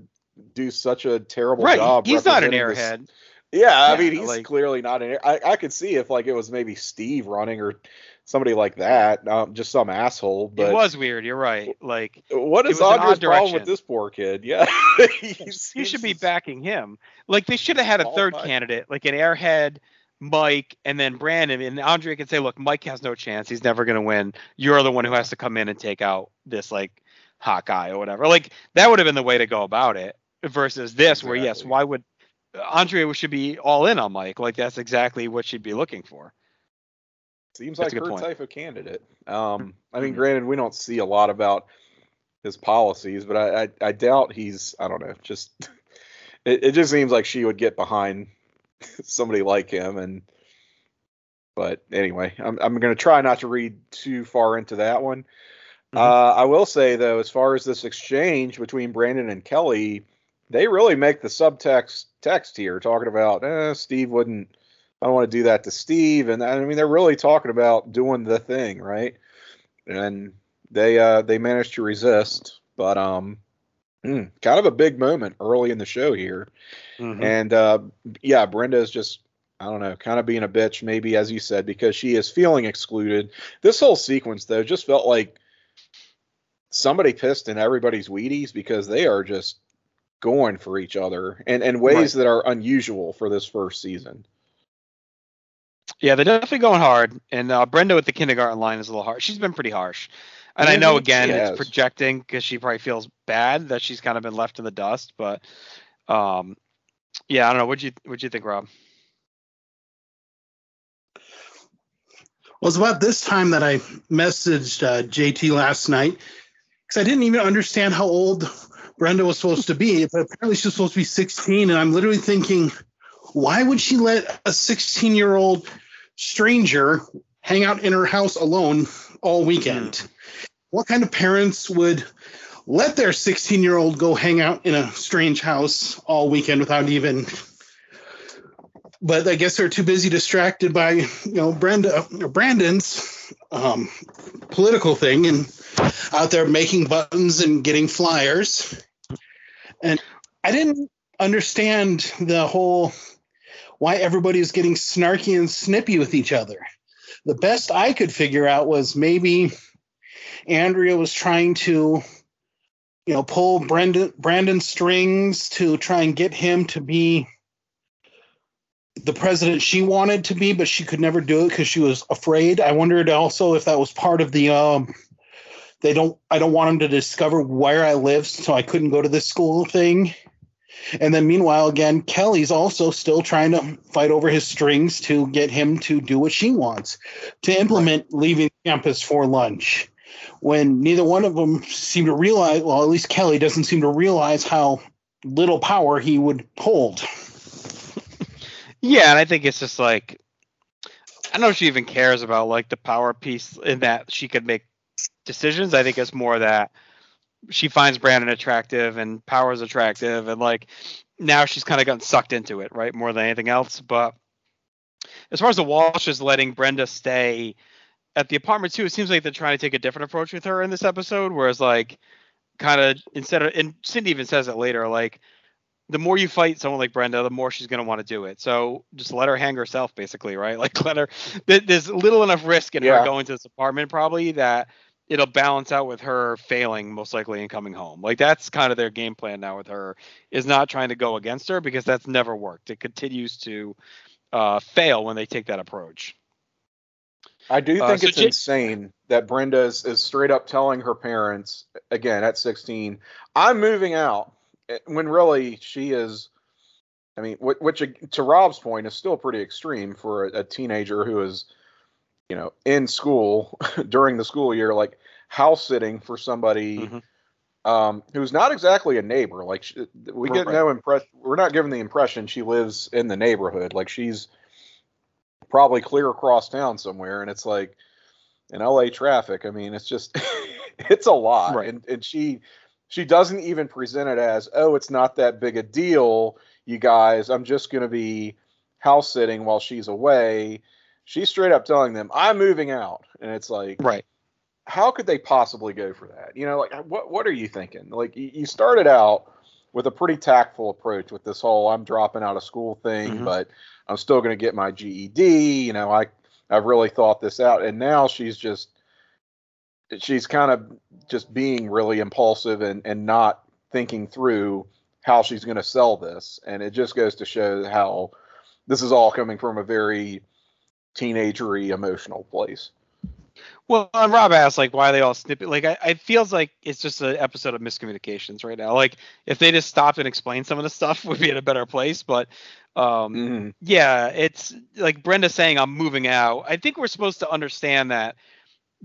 do such a terrible right. job? He's not an airhead. Yeah, yeah. I mean, he's like, clearly not an air. I, I could see if like it was maybe Steve running or somebody like that, um, just some asshole. But it was weird. You're right. Like, what is Andrea's problem with this poor kid? Yeah, you should be backing him. Like, they should have had a third candidate, like an airhead, Mike, and then Brandon. And Andrea can say, "Look, Mike has no chance. He's never going to win. You're the one who has to come in and take out this like hot guy or whatever." Like, that would have been the way to go about it. Versus this, exactly. where yes, why would Andrea should be all in on Mike? Like, that's exactly what she'd be looking for. Seems That's like her point. Type of candidate. Um, I mean, mm-hmm. granted, we don't see a lot about his policies, but I, I, I doubt he's, I don't know, just, it, it just seems like she would get behind somebody like him. And, but anyway, I'm, I'm going to try not to read too far into that one. Mm-hmm. Uh, I will say, though, as far as this exchange between Brandon and Kelly, they really make the subtext text here talking about eh, Steve wouldn't. I don't want to do that to Steve. And I mean, they're really talking about doing the thing, right? And they uh, they managed to resist. But um, mm, kind of a big moment early in the show here. Mm-hmm. And uh, yeah, Brenda is just, I don't know, kind of being a bitch, maybe, as you said, because she is feeling excluded. This whole sequence, though, just felt like somebody pissed in everybody's Wheaties, because they are just going for each other and in ways right. that are unusual for this first season. Yeah, they're definitely going hard. And uh, Brenda with the kindergarten line is a little harsh. She's been pretty harsh. And mm-hmm. I know, again, yes. it's projecting because she probably feels bad that she's kind of been left in the dust. But, um, yeah, I don't know. What'd you, what'd you think, Rob? Well, it's about this time that I messaged uh, J T last night, because I didn't even understand how old Brenda was supposed to be. But apparently she's supposed to be sixteen. And I'm literally thinking, why would she let a sixteen-year-old stranger hang out in her house alone all weekend? What kind of parents would let their sixteen-year-old go hang out in a strange house all weekend without even? But I guess they're too busy distracted by, you know, Brenda or Brandon's um, political thing, and out there making buttons and getting flyers. And I didn't understand the whole why everybody is getting snarky and snippy with each other. The best I could figure out was maybe Andrea was trying to, you know, pull Brandon, Brandon strings to try and get him to be the president she wanted to be, but she could never do it because she was afraid. I wondered also if that was part of the, um, they don't, I don't want him to discover where I live, so I couldn't go to this school thing. And then meanwhile, again, Kelly's also still trying to fight over his strings to get him to do what she wants, to implement leaving campus for lunch, when neither one of them seem to realize, well, at least Kelly doesn't seem to realize how little power he would hold. Yeah, and I think it's just like, I don't know if she even cares about like the power piece in that she could make decisions. I think it's more that she finds Brandon attractive and Power's attractive, and like now she's kind of gotten sucked into it, right? More than anything else. But as far as the Walsh is letting Brenda stay at the apartment too, it seems like they're trying to take a different approach with her in this episode. Whereas like kind of instead of, and Cindy even says it later, like the more you fight someone like Brenda, the more she's going to want to do it. So just let her hang herself, basically, right? Like, let her. There's little enough risk in yeah. her going to this apartment, probably, that it'll balance out with her failing most likely and coming home. Like, that's kind of their game plan now with her, is not trying to go against her, because that's never worked. It continues to uh, fail when they take that approach. I do think uh, so it's J- insane that Brenda is, is straight up telling her parents, again, at sixteen, I'm moving out. When really she is, I mean, which to Rob's point is still pretty extreme for a, a teenager who is, you know, in school during the school year, like house sitting for somebody mm-hmm. um, who's not exactly a neighbor. Like she, we right. get no impression. We're not given the impression she lives in the neighborhood. Like she's probably clear across town somewhere. And it's like in L A traffic. I mean, it's just, it's a lot. Right. And, and she, She doesn't even present it as, oh, it's not that big a deal, you guys. I'm just going to be house sitting while she's away. She's straight up telling them, I'm moving out. And it's like, right. How could they possibly go for that? You know, like, what what are you thinking? Like, you started out with a pretty tactful approach with this whole I'm dropping out of school thing, mm-hmm. but I'm still going to get my G E D. You know, I, I've really thought this out. And now she's just. She's kind of just being really impulsive and, and not thinking through how she's going to sell this. And it just goes to show how this is all coming from a very teenagery emotional place. Well, and Rob asked, like, why they all snip it. Like, I, it feels like it's just an episode of miscommunications right now. Like, if they just stopped and explained some of the stuff, we'd be in a better place. But, um, mm-hmm. yeah, it's like Brenda saying, I'm moving out. I think we're supposed to understand that.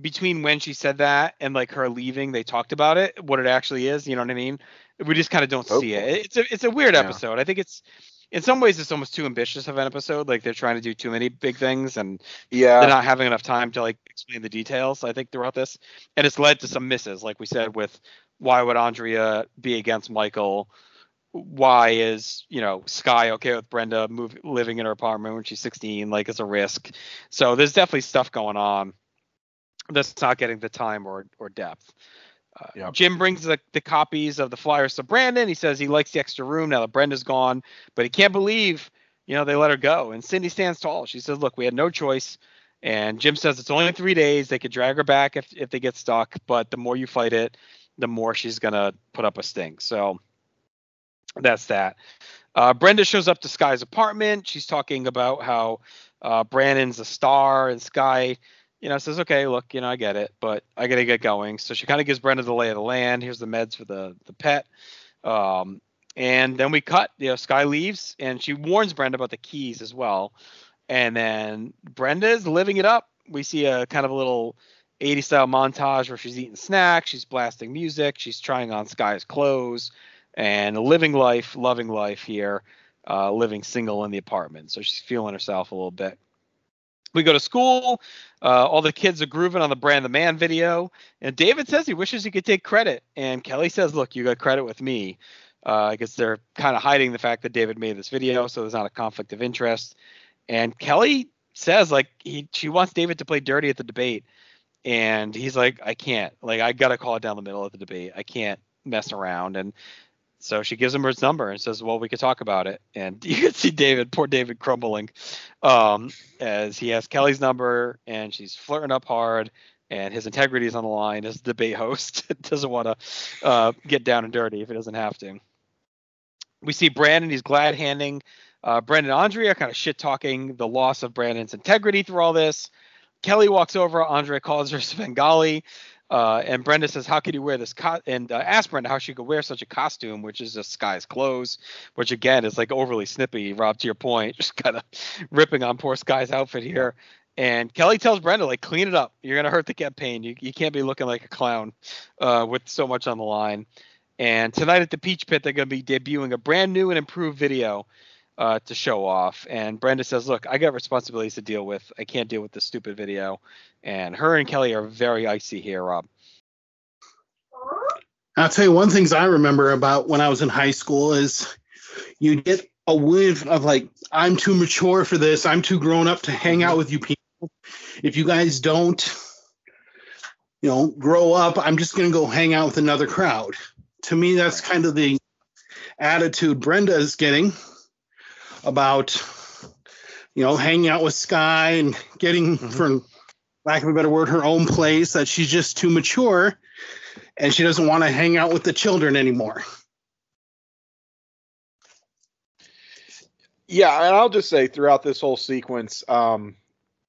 Between when she said that and like her leaving, they talked about it, what it actually is. You know what I mean? We just kind of don't okay. see it. It's a, it's a weird yeah. episode. I think it's, in some ways it's almost too ambitious of an episode. Like they're trying to do too many big things and yeah. they're not having enough time to like explain the details. I think throughout this, and it's led to some misses. Like we said, with why would Andrea be against Michael? Why is, you know, Sky okay with Brenda moving, living in her apartment when she's sixteen, like it's a risk. So there's definitely stuff going on that's not getting the time or or depth. Uh, yep. Jim brings the, the copies of the flyers to Brandon. He says he likes the extra room now that Brenda's gone, but he can't believe, you know, they let her go. And Cindy stands tall. She says, look, we had no choice. And Jim says it's only three days. They could drag her back if, if they get stuck. But the more you fight it, the more she's going to put up a stink. So that's that. Uh, Brenda shows up to Sky's apartment. She's talking about how uh, Brandon's a star and Sky... you know, says, okay, look, you know, I get it, but I got to get going. So she kind of gives Brenda the lay of the land. Here's the meds for the, the pet. Um, and then we cut, you know, Sky leaves and she warns Brenda about the keys as well. And then Brenda's living it up. We see a kind of a little eighties style montage where she's eating snacks. She's blasting music. She's trying on Sky's clothes and living life, loving life here, uh, living single in the apartment. So she's feeling herself a little bit. We go to school. Uh, all the kids are grooving on the Brand the Man video. And David says he wishes he could take credit. And Kelly says, look, you got credit with me. Uh, I guess they're kind of hiding the fact that David made this video. So there's not a conflict of interest. And Kelly says, like, he, she wants David to play dirty at the debate. And he's like, I can't. Like, I got to call it down the middle at the debate. I can't mess around. And so she gives him her number and says, well, we could talk about it. And you can see David, poor David, crumbling um, as he has Kelly's number and she's flirting up hard and his integrity is on the line as the debate host. Doesn't want to uh, get down and dirty if he doesn't have to. We see Brandon. He's glad handing uh, Brandon and Andrea, kind of shit talking the loss of Brandon's integrity through all this. Kelly walks over. Andrea calls her Svengali. Uh, and Brenda says, how could you wear this? Co-? And uh, asked Brenda how she could wear such a costume, which is just Sky's clothes, which, again, is like overly snippy, Rob, to your point, just kind of ripping on poor Sky's outfit here. And Kelly tells Brenda, like, clean it up. You're going to hurt the campaign. You you can't be looking like a clown uh, with so much on the line. And tonight at the Peach Pit, they're going to be debuting a brand new and improved video uh, to show off. And Brenda says, look, I got responsibilities to deal with. I can't deal with this stupid video. And her and Kelly are very icy here, Rob. I'll tell you one thing I remember about when I was in high school is you get a wave of like, I'm too mature for this. I'm too grown up to hang out with you people. If you guys don't, you know, grow up, I'm just going to go hang out with another crowd. To me, that's kind of the attitude Brenda is getting about, you know, hanging out with Sky and getting, mm-hmm. for lack of a better word, her own place, that she's just too mature and she doesn't want to hang out with the children anymore. Yeah, and I'll just say throughout this whole sequence, um,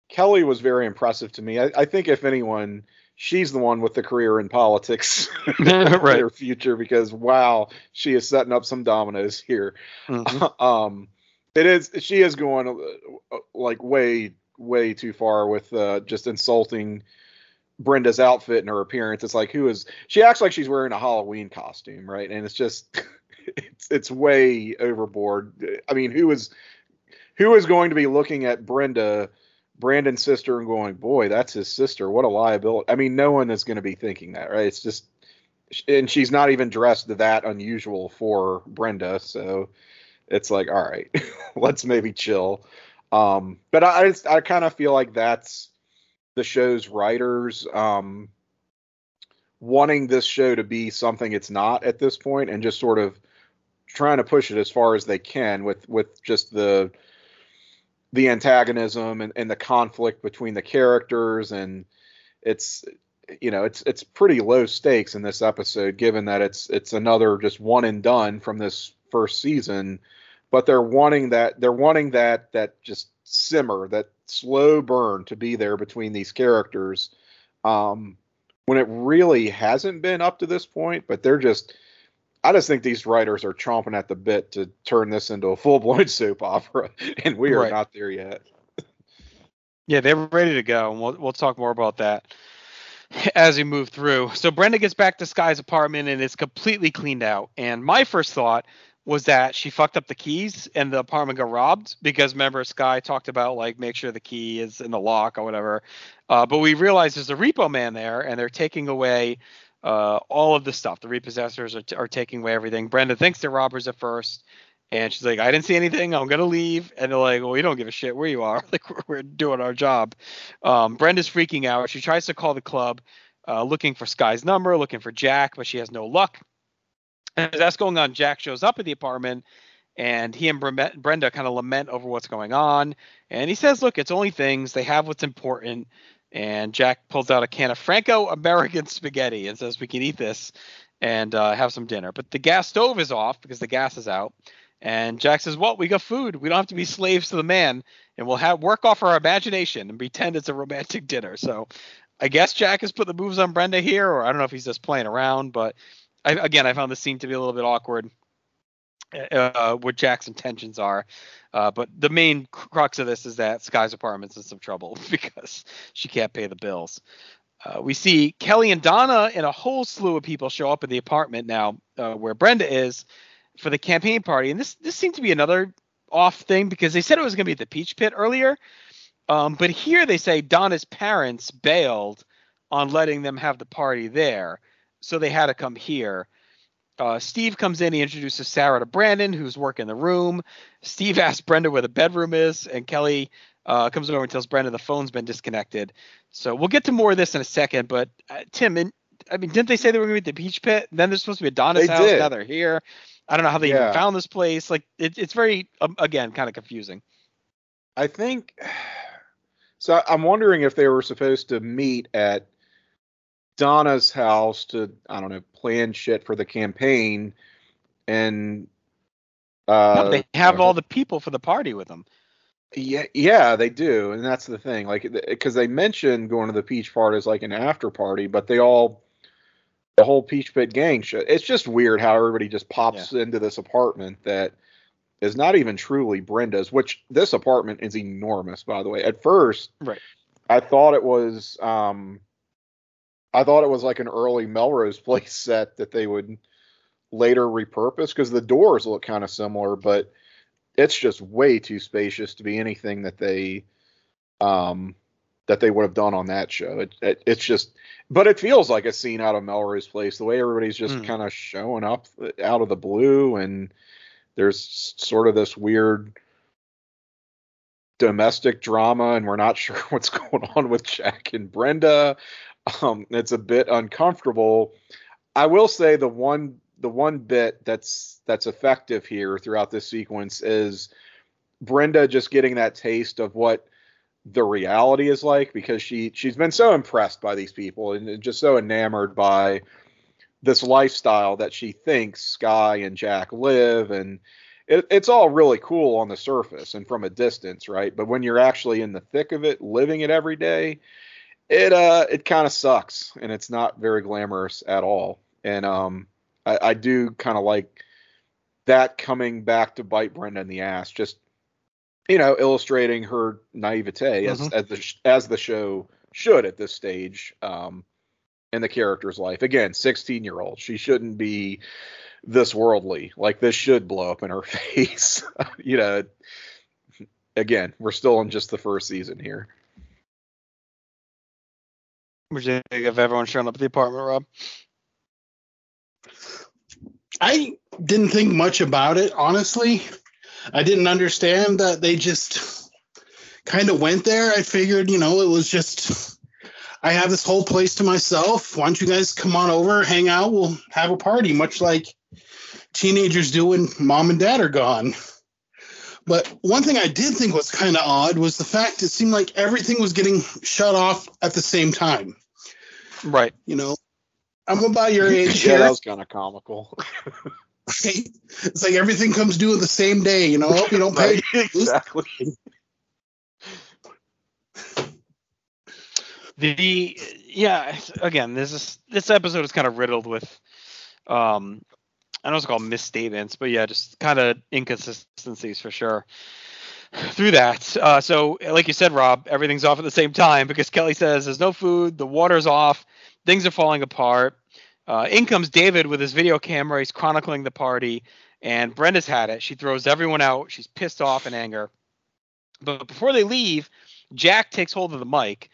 Kelly was very impressive to me. I, I think if anyone, she's the one with the career in politics right. Her future, because wow, she is setting up some dominoes here. Mm-hmm. um, it is she is going like way way too far with uh, just insulting Brenda's outfit and her appearance. It's like, who is she? Acts like she's wearing a Halloween costume, right? And it's just. It's it's way overboard. I mean, who is who is going to be looking at Brenda, Brandon's sister, and going, boy, that's his sister. What a liability. I mean, no one is going to be thinking that, right? It's just, and she's not even dressed that unusual for Brenda. So it's like, all right, let's maybe chill. Um, but I I, I kind of feel like that's the show's writers. Um, wanting this show to be something it's not at this point, and just sort of trying to push it as far as they can with, with just the, the antagonism and, and the conflict between the characters. And it's, you know, it's, it's pretty low stakes in this episode, given that it's, it's another just one and done from this first season, but they're wanting that, they're wanting that, that just simmer, that slow burn to be there between these characters. Um, when it really hasn't been up to this point, but they're just, I just think these writers are chomping at the bit to turn this into a full-blown soap opera, and we are right. not there yet. Yeah, they're ready to go, and we'll, we'll talk more about that as we move through. So Brenda gets back to Sky's apartment, and it's completely cleaned out, and my first thought was that she fucked up the keys and the apartment got robbed, because remember Sky talked about like, make sure the key is in the lock or whatever. Uh, but we realized there's a repo man there and they're taking away uh, all of the stuff. The repossessors are, t- are taking away everything. Brenda thinks they're robbers at first. And she's like, I didn't see anything. I'm going to leave. And they're like, well, we don't give a shit where you are. Like we're, we're doing our job. Um, Brenda's freaking out. She tries to call the club uh, looking for Sky's number, looking for Jack, but she has no luck. As that's going on, Jack shows up at the apartment, and he and Brenda kind of lament over what's going on. And he says, look, it's only things. They have what's important. And Jack pulls out a can of Franco-American spaghetti and says, we can eat this and uh, have some dinner. But the gas stove is off because the gas is out. And Jack says, well, we got food. We don't have to be slaves to the man. And we'll have work off our imagination and pretend it's a romantic dinner. So I guess Jack has put the moves on Brenda here, or I don't know if he's just playing around, but... I, again, I found this scene to be a little bit awkward, uh, what Jack's intentions are. Uh, but the main crux of this is that Sky's apartment's in some trouble because she can't pay the bills. Uh, we see Kelly and Donna and a whole slew of people show up at the apartment now uh, where Brenda is for the campaign party. And this, this seemed to be another off thing because they said it was going to be at the Peach Pit earlier. Um, but here they say Donna's parents bailed on letting them have the party there. So they had to come here. Uh, Steve comes in. He introduces Sarah to Brandon, who's working the room. Steve asks Brenda where the bedroom is. And Kelly uh, comes over and tells Brenda the phone's been disconnected. So we'll get to more of this in a second. But uh, Tim, and, I mean, didn't they say they were going to be at the Peach Pit? Then they're supposed to be at Donna's they house. Did. Now they're here. I don't know how they yeah. even found this place. Like, it, it's very, um, again, kind of confusing. I think so. I'm wondering if they were supposed to meet at Donna's house to, I don't know, plan shit for the campaign, and uh no, they have whatever. All the people for the party with them. Yeah, yeah, they do, and that's the thing. Like, because they mentioned going to the Peach Party as like an after party, but they all, the whole Peach Pit gang shit. It's just weird how everybody just pops yeah. into this apartment that is not even truly Brenda's. Which this apartment is enormous, by the way. At first, right, I thought it was. um I thought it was like an early Melrose Place set that they would later repurpose, because the doors look kind of similar, but it's just way too spacious to be anything that they, um, that they would have done on that show. It, it, it's just, but it feels like a scene out of Melrose Place, the way everybody's just mm. kind of showing up out of the blue. And there's sort of this weird domestic drama, and we're not sure what's going on with Jack and Brenda. Um, it's a bit uncomfortable. I will say the one the one bit that's that's effective here throughout this sequence is Brenda just getting that taste of what the reality is like, because she she's been so impressed by these people and just so enamored by this lifestyle that she thinks Skye and Jack live, and it, it's all really cool on the surface and from a distance, right? But when you're actually in the thick of it, living it every day, it uh it kind of sucks, and it's not very glamorous at all. And um I, I do kind of like that coming back to bite Brenda in the ass, just, you know, illustrating her naivete as mm-hmm. as the as the show should at this stage um, in the character's life. Again, sixteen year old, she shouldn't be this worldly. Like, this should blow up in her face. You know, again, we're still in just the first season here. What do you think of everyone showing up at the apartment, Rob? I didn't think much about it, honestly. I didn't understand that they just kind of went there. I figured, you know, it was just, I have this whole place to myself. Why don't you guys come on over, hang out, we'll have a party, much like teenagers do when mom and dad are gone. But one thing I did think was kind of odd was the fact it seemed like everything was getting shut off at the same time. Right. You know, I'm about your age. Yeah, that was kind of comical. It's like everything comes due the same day, you know. Hope you don't pay. Exactly. The yeah, again, this is this episode is kind of riddled with, um, I don't know what's called misstatements, but yeah, just kind of inconsistencies for sure. Through that, uh, so like you said, Rob, everything's off at the same time because Kelly says there's no food, the water's off, things are falling apart. Uh, in comes David with his video camera. He's chronicling the party, and Brenda's had it. She throws everyone out. She's pissed off in anger. But before they leave, Jack takes hold of the mic,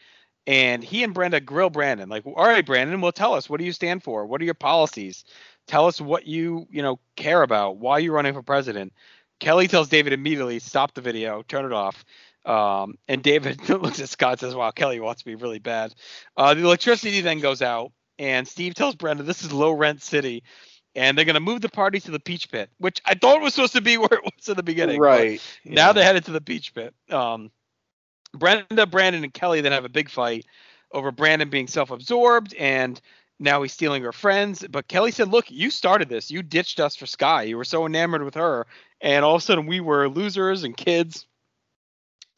and he and Brenda grill Brandon. Like, all right, Brandon, well, tell us, what do you stand for? What are your policies? Tell us what you, you know, care about. Why are you running for president? Kelly tells David immediately, stop the video, turn it off. Um, and David looks at Scott and says, wow, Kelly wants me really bad. Uh, the electricity then goes out. And Steve tells Brenda this is low rent city, and they're going to move the party to the Peach Pit, which I thought was supposed to be where it was in the beginning. Right. Yeah. Now they're headed to the Peach Pit. Um, Brenda, Brandon, and Kelly then have a big fight over Brandon being self-absorbed, and now he's stealing her friends. But Kelly said, look, you started this. You ditched us for Skye. You were so enamored with her, and all of a sudden we were losers and kids,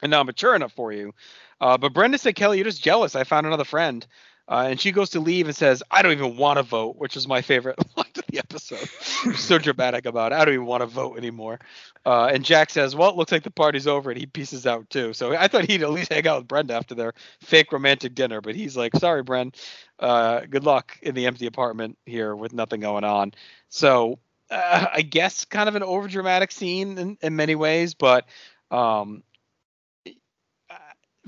and now I'm mature enough for you. Uh, but Brenda said, Kelly, you're just jealous. I found another friend. Uh, and she goes to leave and says, I don't even want to vote, which was my favorite line of the episode. So dramatic about it. I don't even want to vote anymore. Uh, and Jack says, well, it looks like the party's over, and he pieces out too. So I thought he'd at least hang out with Brenda after their fake romantic dinner. But he's like, sorry, Bren. Uh, good luck in the empty apartment here with nothing going on. So uh, I guess kind of an overdramatic scene in, in many ways. But um,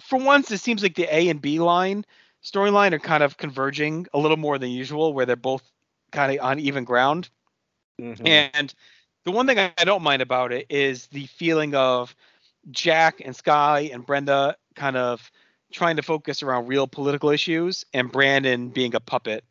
for once, it seems like the A and B line storyline are kind of converging a little more than usual, where they're both kind of on even ground. Mm-hmm. And the one thing I don't mind about it is the feeling of Jack and Skye and Brenda kind of trying to focus around real political issues, and Brandon being a puppet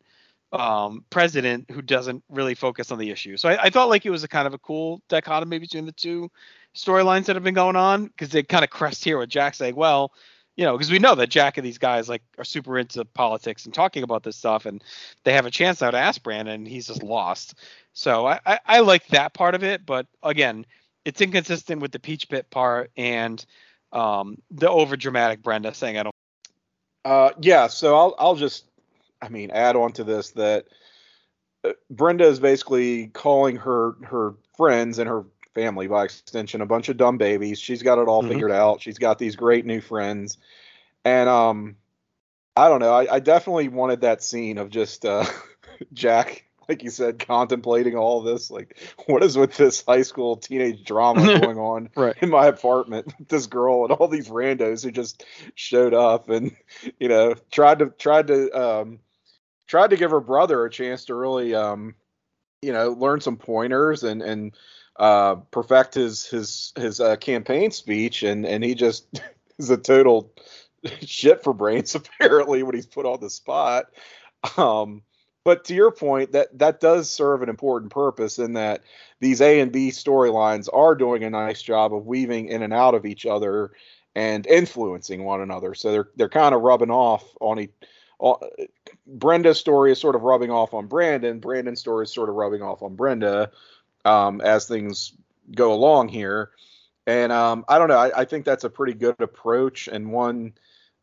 um, president who doesn't really focus on the issue. So I, I thought like it was a kind of a cool dichotomy between the two storylines that have been going on, because they kind of crest here with Jack saying, well, you know, because we know that Jack and these guys like are super into politics and talking about this stuff, and they have a chance now to ask Brandon, and he's just lost. So I, I, I like that part of it. But again, it's inconsistent with the Peach Pit part and um, the over dramatic Brenda saying I don't. Uh, yeah. So I'll, I'll just, I mean, add on to this that Brenda is basically calling her, her friends and her family, by extension, a bunch of dumb babies. She's got it all mm-hmm. figured out. She's got these great new friends. And um, I don't know. I, I definitely wanted that scene of just uh, Jack, like you said, contemplating all this. Like, what is with this high school teenage drama going on right. in my apartment? This girl and all these randos who just showed up and, you know, tried to tried to um, tried to give her brother a chance to really, um, you know, learn some pointers and and. Uh, perfect his his his uh, campaign speech, and and he just is a total shit for brains apparently when he's put on the spot. Um, But to your point, that that does serve an important purpose in that these A and B storylines are doing a nice job of weaving in and out of each other and influencing one another. So they're they're kind of rubbing off on each. Brenda's story is sort of rubbing off on Brandon. Brandon's story is sort of rubbing off on Brenda um, as things go along here. And um, I don't know. I, I think that's a pretty good approach, and one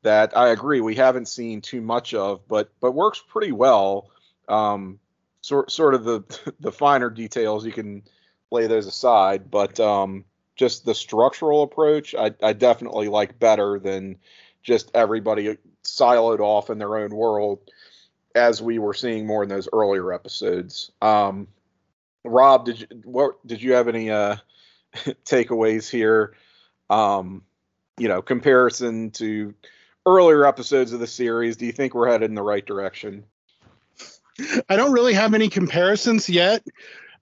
that I agree we haven't seen too much of, but but works pretty well. Um, sort sort of the the finer details, you can lay those aside, but um, just the structural approach, I, I definitely like better than just everybody siloed off in their own world, as we were seeing more in those earlier episodes. Um, Rob, did you what did you have any uh, takeaways here? Um, you know, comparison to earlier episodes of the series. Do you think we're headed in the right direction? I don't really have any comparisons yet.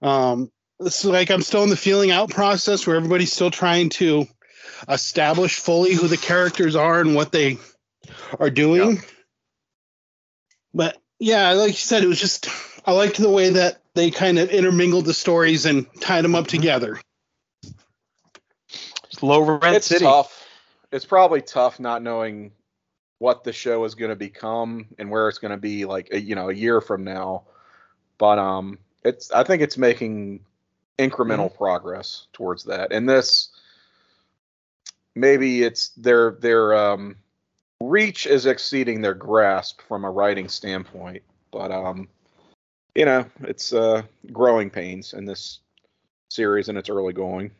Um, it's like I'm still in the feeling out process where everybody's still trying to establish fully who the characters are and what they are doing. Yeah. But yeah, like you said, it was just, I liked the way that they kind of intermingled the stories and tied them up together. It's low rent it's city. Tough. It's probably tough not knowing what the show is going to become and where it's going to be like, a, you know, a year from now. But um, it's, I think it's making incremental mm-hmm. progress towards that. And this, maybe it's their, their um, reach is exceeding their grasp from a writing standpoint, but um, you know, it's uh growing pains in this series and its early going.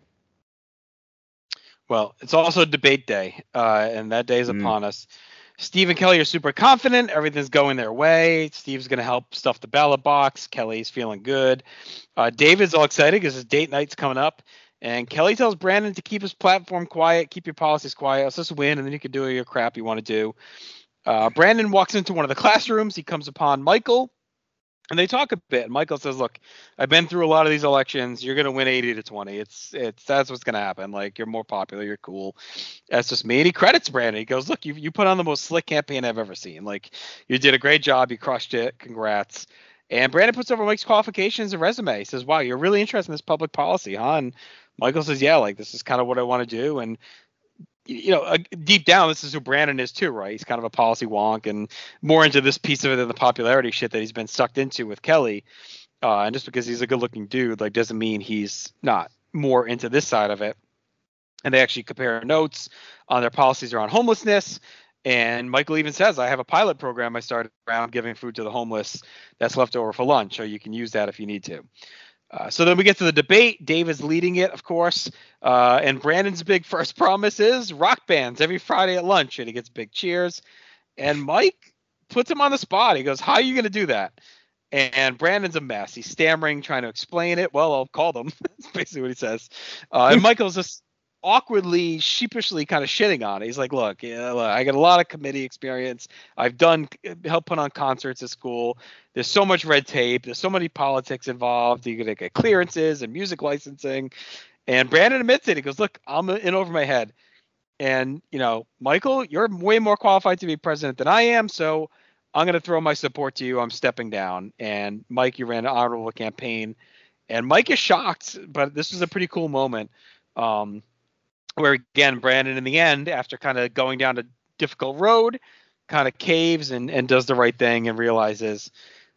Well, it's also debate day, uh, and that day is mm. upon us. Steve and Kelly are super confident. Everything's going their way. Steve's going to help stuff the ballot box. Kelly's feeling good. Uh, David's all excited because his date night's coming up. And Kelly tells Brandon to keep his platform quiet, keep your policies quiet. Let's just win, and then you can do your crap you want to do. Uh, Brandon walks into one of the classrooms. He comes upon Michael, and they talk a bit. And Michael says, look, I've been through a lot of these elections. You're going to win eighty to twenty. It's it's that's what's going to happen. Like, you're more popular. You're cool. That's just me. And he credits Brandon. He goes, look, you you put on the most slick campaign I've ever seen. Like, you did a great job. You crushed it. Congrats. And Brandon puts over Mike's qualifications and resume. He says, wow, you're really interested in this public policy, huh? And Michael says, yeah, like, this is kind of what I want to do. And, you know, uh, deep down, this is who Brandon is too, right? He's kind of a policy wonk and more into this piece of it than the popularity shit that he's been sucked into with Kelly. Uh, and just because he's a good-looking dude, like, doesn't mean he's not more into this side of it. And they actually compare notes on their policies around homelessness. And Michael even says, I have a pilot program I started around giving food to the homeless that's left over for lunch, so you can use that if you need to. Uh, so then we get to the debate. Dave is leading it, of course. Uh, and Brandon's big first promise is rock bands every Friday at lunch. And he gets big cheers. And Mike puts him on the spot. He goes, how are you going to do that? And Brandon's a mess. He's stammering, trying to explain it. Well, I'll call them. That's basically what he says. Uh, and Michael's just awkwardly, sheepishly kind of shitting on it. He's like, look, yeah, look, I got a lot of committee experience. I've done help put on concerts at school. There's so much red tape. There's so many politics involved. You gotta get clearances and music licensing. And Brandon admits it. He goes, look, I'm in over my head. And, you know, Michael, you're way more qualified to be president than I am. So I'm going to throw my support to you. I'm stepping down. And Mike, you ran an honorable campaign. And Mike is shocked, but this is a pretty cool moment. Um, Where, again, Brandon, in the end, after kind of going down a difficult road, kind of caves and, and does the right thing and realizes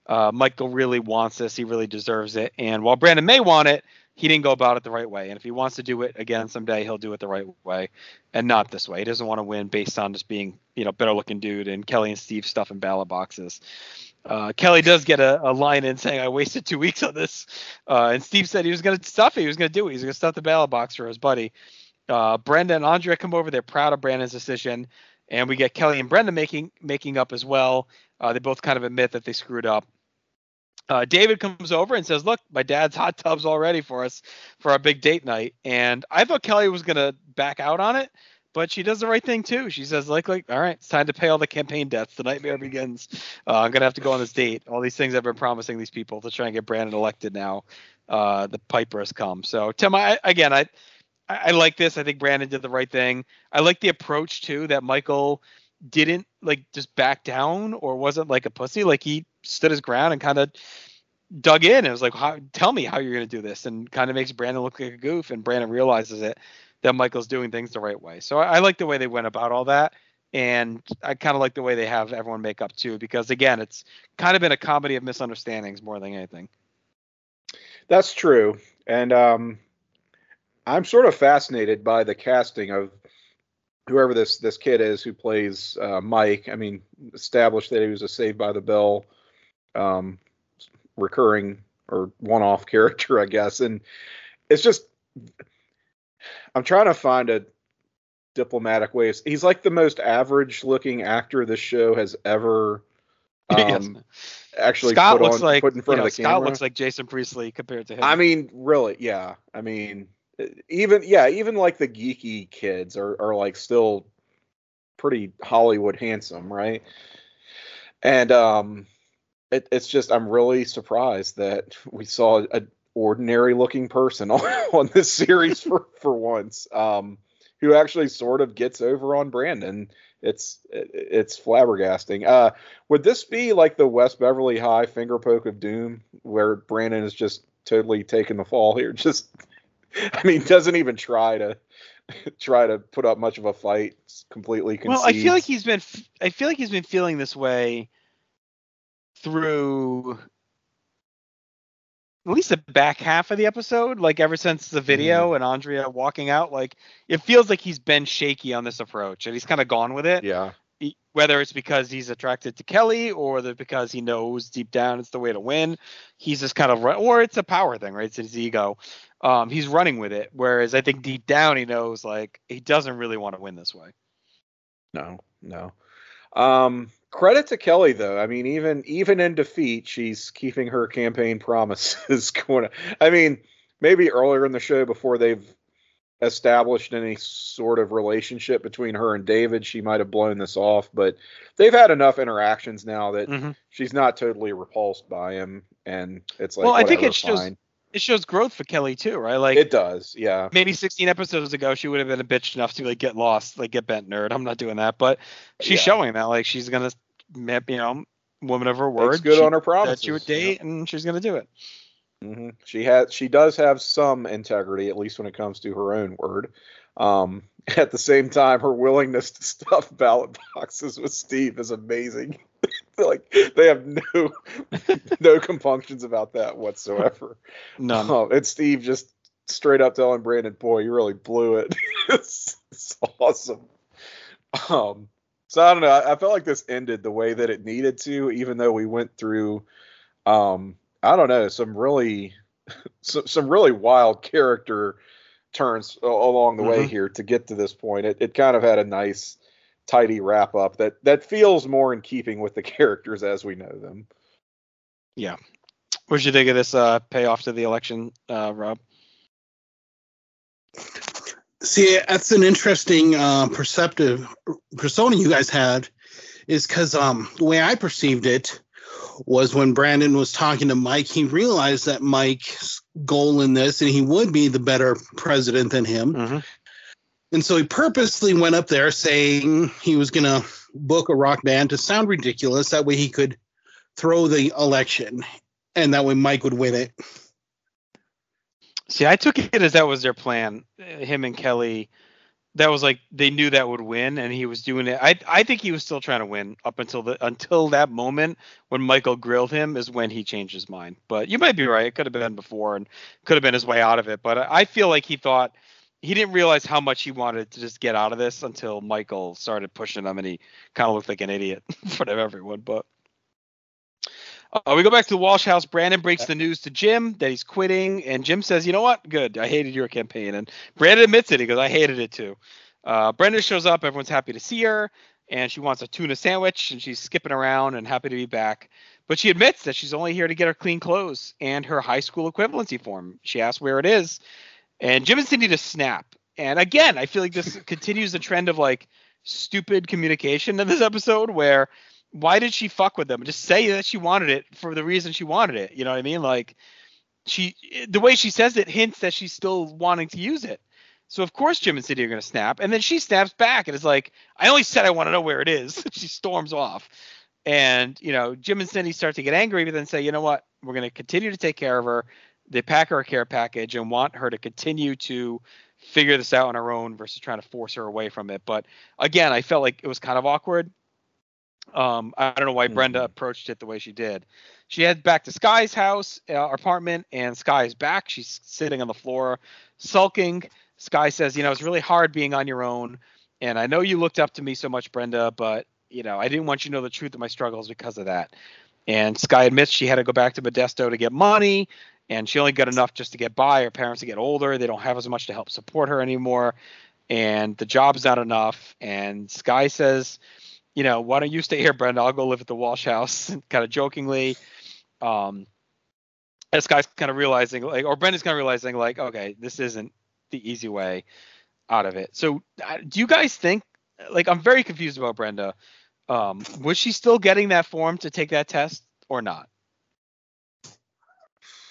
uh, Michael really wants this. He really deserves it. And while Brandon may want it, he didn't go about it the right way. And if he wants to do it again someday, he'll do it the right way and not this way. He doesn't want to win based on just being, you know, better-looking dude and Kelly and Steve stuff in ballot boxes. Uh, Kelly does get a, a line in saying, I wasted two weeks on this. Uh, and Steve said he was going to stuff it. He was going to do it. He was going to stuff the ballot box for his buddy. Uh, Brenda and Andrea come over. They're proud of Brandon's decision. And we get Kelly and Brenda making making up as well. Uh, they both kind of admit that they screwed up. Uh, David comes over and says, look, my dad's hot tub's all ready for us for our big date night. And I thought Kelly was going to back out on it, but she does the right thing, too. She says, like, like, all right, it's time to pay all the campaign debts. The nightmare begins. Uh, I'm going to have to go on this date. All these things I've been promising these people to try and get Brandon elected now. Uh, the Piper has come. So, Tim, I, again, I... I like this. I think Brandon did the right thing. I like the approach, too, that Michael didn't, like, just back down or wasn't like a pussy. Like, he stood his ground and kind of dug in. It was like, how, tell me how you're going to do this, and kind of makes Brandon look like a goof. And Brandon realizes it, that Michael's doing things the right way. So I, I like the way they went about all that. And I kind of like the way they have everyone make up too, because again, it's kind of been a comedy of misunderstandings more than anything. That's true. And um, I'm sort of fascinated by the casting of whoever this, this kid is who plays uh, Mike. I mean, established that he was a Saved by the Bell um, recurring or one-off character, I guess. And it's just, I'm trying to find a diplomatic ways. He's like the most average looking actor this show has ever um, yes. actually Scott put, looks on, like, put in front you know, of the Scott camera. Scott looks like Jason Priestley compared to him. I mean, really, yeah. I mean, even, yeah, even like the geeky kids are, are like still pretty Hollywood handsome, right? And um, it, it's just, I'm really surprised that we saw an ordinary looking person on, on this series for, for once. Um, who actually sort of gets over on Brandon. It's it's flabbergasting. Uh, would this be like the West Beverly High finger poke of doom, where Brandon is just totally taking the fall here? Just, I mean, doesn't even try to try to put up much of a fight. It's completely concedes. Well, I feel like he's been. I feel like he's been feeling this way through at least the back half of the episode, like ever since the video mm. and Andrea walking out, like it feels like he's been shaky on this approach and he's kind of gone with it. Yeah. He, whether it's because he's attracted to Kelly or the, because he knows deep down it's the way to win. He's just kind of, or it's a power thing, right? It's his ego. Um, he's running with it. Whereas I think deep down, he knows like he doesn't really want to win this way. No, no. Um, Credit to Kelly, though. I mean, even even in defeat, she's keeping her campaign promises. Going. I mean, maybe earlier in the show, before they've established any sort of relationship between her and David, she might have blown this off. But they've had enough interactions now that mm-hmm. she's not totally repulsed by him. And it's like, well, I think it shows fine. It shows growth for Kelly too, right? Like it does, yeah. Maybe sixteen episodes ago, she would have been a bitch enough to like get lost, like get bent, nerd. I'm not doing that, but she's yeah. showing that like she's gonna, you know, woman of her word. It's good she, on her promises. That she would date, yeah. and she's gonna do it. Mm-hmm. She has, she does have some integrity, at least when it comes to her own word. Um, at the same time, her willingness to stuff ballot boxes with Steve is amazing. Like they have no no compunctions about that whatsoever. No, no. Um, and Steve just straight up telling Brandon, boy, you really blew it. it's, it's awesome. Um, so I don't know. I, I felt like this ended the way that it needed to, even though we went through, um, I don't know, some really so, some really wild character turns along the mm-hmm. way here to get to this point. It, it kind of had a nice tidy wrap up that that feels more in keeping with the characters as we know them. Yeah. What'd you think of this uh payoff to the election, uh Rob? See, that's an interesting uh perceptive persona you guys had, is because um the way I perceived it was when Brandon was talking to Mike, he realized that Mike's goal in this, and he would be the better president than him. Mm-hmm. And so he purposely went up there saying he was going to book a rock band to sound ridiculous. That way he could throw the election, and that way Mike would win it. See, I took it as that was their plan. Him and Kelly, that was like they knew that would win, and he was doing it. I I think he was still trying to win up until the until that moment when Michael grilled him is when he changed his mind. But you might be right. It could have been before and could have been his way out of it. But I feel like he thought. He didn't realize how much he wanted to just get out of this until Michael started pushing him, and he kind of looked like an idiot in front of everyone. But uh, we go back to the Walsh house. Brandon breaks the news to Jim that he's quitting, and Jim says, you know what? Good. I hated your campaign. And Brandon admits it. He goes, I hated it too. Uh, Brenda shows up. Everyone's happy to see her, and she wants a tuna sandwich, and she's skipping around and happy to be back. But she admits that she's only here to get her clean clothes and her high school equivalency form. She asks where it is. And Jim and Cindy just snap. And again, I feel like this continues the trend of like stupid communication in this episode, where why did she fuck with them? Just say that she wanted it for the reason she wanted it. You know what I mean? Like she, the way she says it hints that she's still wanting to use it. So of course Jim and Cindy are going to snap. And then she snaps back and is like, I only said I want to know where it is. She storms off. And, you know, Jim and Cindy start to get angry, but then say, you know what, we're going to continue to take care of her. They pack her a care package and want her to continue to figure this out on her own versus trying to force her away from it. But again, I felt like it was kind of awkward. Um, I don't know why mm-hmm. Brenda approached it the way she did. She heads back to Sky's house, uh, apartment, and Sky's back. She's sitting on the floor, sulking. Sky says, you know, it's really hard being on your own. And I know you looked up to me so much, Brenda, but, you know, I didn't want you to know the truth of my struggles because of that. And Sky admits she had to go back to Modesto to get money, and she only got enough just to get by. Her parents get older. They don't have as much to help support her anymore. And the job's not enough. And Sky says, you know, why don't you stay here, Brenda? I'll go live at the Walsh house, kind of jokingly. Um, and Sky's kind of realizing, like, or Brenda's kind of realizing, like, okay, this isn't the easy way out of it. So uh, do you guys think, like, I'm very confused about Brenda. Um, was she still getting that form to take that test or not?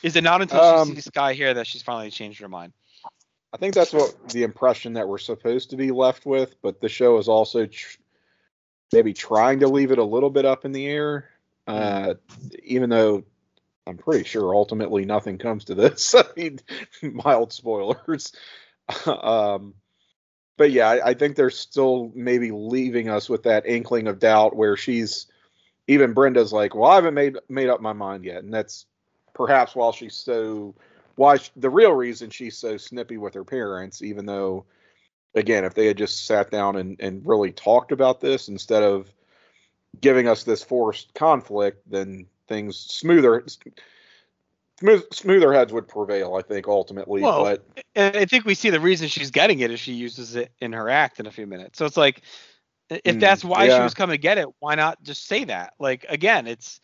Is it not until um, she sees Sky here that she's finally changed her mind? I think that's what the impression that we're supposed to be left with, but the show is also tr- maybe trying to leave it a little bit up in the air, uh, even though I'm pretty sure ultimately nothing comes to this. I mean, mild spoilers. um, but yeah, I, I think they're still maybe leaving us with that inkling of doubt where she's, even Brenda's like, well, I haven't made made up my mind yet. And that's perhaps while she's so, why she, the real reason she's so snippy with her parents, even though, again, if they had just sat down and, and really talked about this instead of giving us this forced conflict, then things smoother, smooth, smoother heads would prevail, I think, ultimately. Well, but I think we see the reason she's getting it is she uses it in her act in a few minutes. So it's like, if that's why yeah. she was coming to get it, why not just say that? Like, again, it's,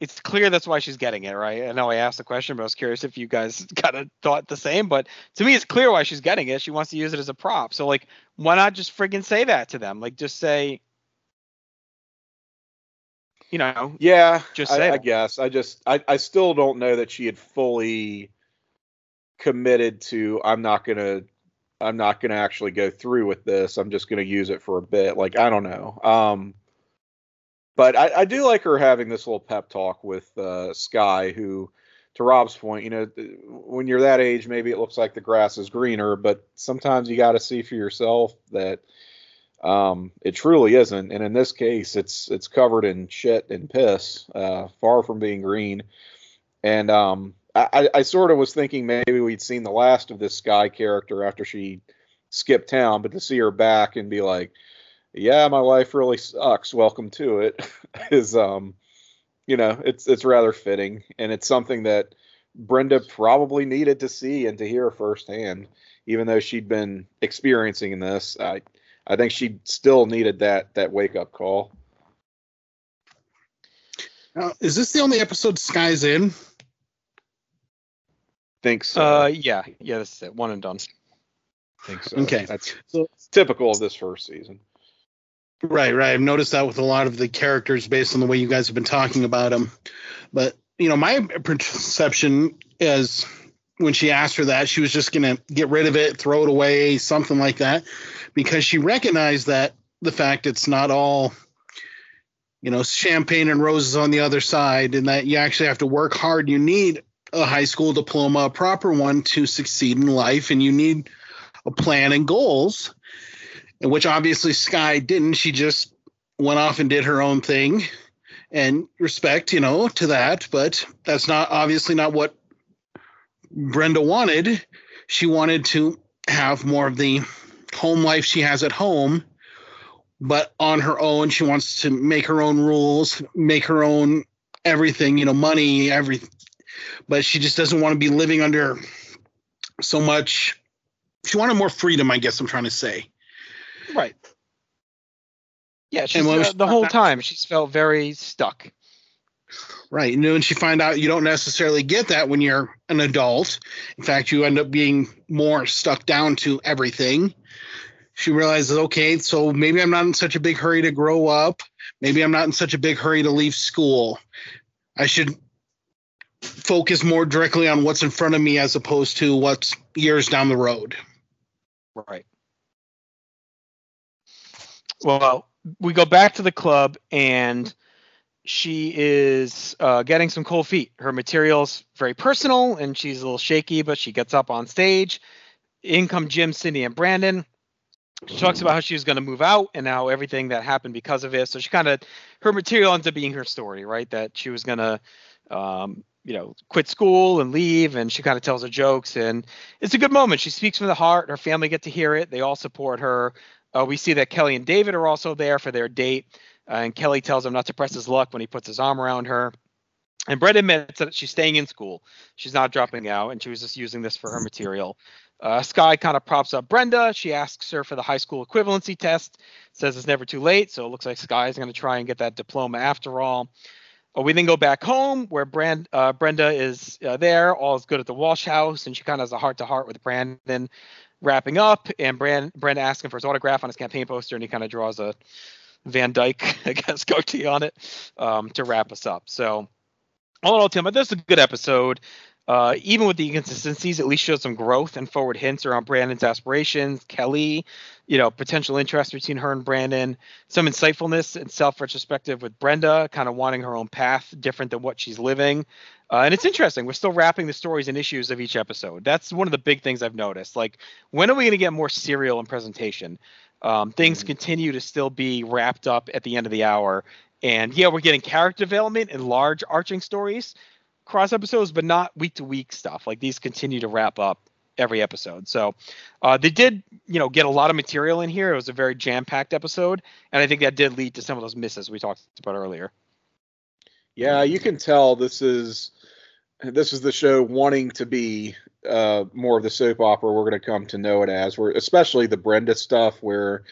It's clear that's why she's getting it, right? I know I asked the question, but I was curious if you guys kind of thought the same. But to me, it's clear why she's getting it. She wants to use it as a prop. So, like, why not just friggin' say that to them? Like, just say, you know. Yeah, just say I, I guess. I just, I, I still don't know that she had fully committed to, I'm not going to, I'm not going to actually go through with this. I'm just going to use it for a bit. Like, I don't know. Um. But I, I do like her having this little pep talk with uh, Sky, who, to Rob's point, you know, when you're that age, maybe it looks like the grass is greener, but sometimes you got to see for yourself that um, it truly isn't. And in this case, it's it's covered in shit and piss, uh, far from being green. And um, I, I sort of was thinking maybe we'd seen the last of this Sky character after she skipped town, but to see her back and be like, yeah, my life really sucks, welcome to it, is, um, you know, it's it's rather fitting. And it's something that Brenda probably needed to see and to hear firsthand, even though she'd been experiencing this. I I think she still needed that that wake-up call. Now, is this the only episode Sky's in? Think so. Uh, yeah, yeah, this is it. One and done. Think so. Okay. That's so, typical of this first season. Right, right. I've noticed that with a lot of the characters based on the way you guys have been talking about them. But, you know, my perception is when she asked her that, she was just going to get rid of it, throw it away, something like that, because she recognized that the fact it's not all, you know, champagne and roses on the other side, and that you actually have to work hard. You need a high school diploma, a proper one, to succeed in life, and you need a plan and goals. Which obviously Sky didn't. She just went off and did her own thing, and respect, you know, to that. But that's not obviously not what Brenda wanted. She wanted to have more of the home life she has at home, but on her own. She wants to make her own rules, make her own everything, you know, money, everything. But she just doesn't want to be living under so much. She wanted more freedom, I guess I'm trying to say. Right. Yeah, she's, uh, she the whole out, time she's felt very stuck. Right. And then she find out you don't necessarily get that when you're an adult. In fact, you end up being more stuck down to everything. She realizes, okay, so maybe I'm not in such a big hurry to grow up. Maybe I'm not in such a big hurry to leave school. I should focus more directly on what's in front of me as opposed to what's years down the road. Right. Well, we go back to the club, and she is uh, getting some cold feet. Her material's very personal, and she's a little shaky, but she gets up on stage. In come Jim, Cindy, and Brandon. She talks about how she was going to move out and how everything that happened because of it. So she kind of, her material ends up being her story, right? That she was going to, um, you know, quit school and leave. And she kind of tells her jokes, and it's a good moment. She speaks from the heart. Her family get to hear it. They all support her. Uh, we see that Kelly and David are also there for their date. Uh, and Kelly tells him not to press his luck when he puts his arm around her. And Brenda admits that she's staying in school. She's not dropping out, and she was just using this for her material. Uh, Sky kind of props up Brenda. She asks her for the high school equivalency test, says it's never too late. So it looks like Sky is going to try and get that diploma after all. Uh, we then go back home where Brand, uh, Brenda is uh, there. All is good at the Walsh house. And she kind of has a heart to heart with Brandon wrapping up, and Brand, Brenda asks him for his autograph on his campaign poster. And he kind of draws a Van Dyke, I guess, goatee on it um, to wrap us up. So all in all, Tim, this is a good episode. Uh, even with the inconsistencies, at least shows some growth and forward hints around Brandon's aspirations, Kelly, you know, potential interest between her and Brandon, some insightfulness and self-retrospective with Brenda, kind of wanting her own path different than what she's living. Uh, and it's interesting. We're still wrapping the stories and issues of each episode. That's one of the big things I've noticed. Like, when are we going to get more serial and presentation? Um, things mm-hmm. continue to still be wrapped up at the end of the hour. And yeah, we're getting character development and large arching stories, cross episodes, but not week to week stuff. Like, these continue to wrap up every episode. So uh, they did, you know, get a lot of material in here. It was a very jam packed episode. And I think that did lead to some of those misses we talked about earlier. Yeah, you can tell this is, this is the show wanting to be uh, more of the soap opera we're going to come to know it as. We're, especially the Brenda stuff where,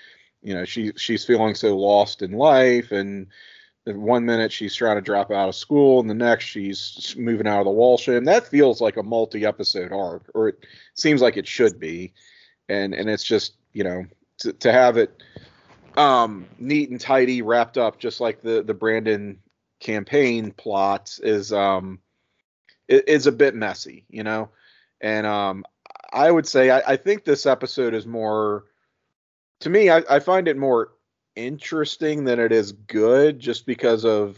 you know, she she's feeling so lost in life, and one minute she's trying to drop out of school, and the next she's moving out of the Walsh. And that feels like a multi-episode arc, or it seems like it should be. And and it's just, you know, to, to have it um, neat and tidy wrapped up, just like the, the Brandon campaign plot is um is a bit messy, you know. And um, I would say I, I think this episode is more, to me, I, I find it more interesting than it is good, just because of,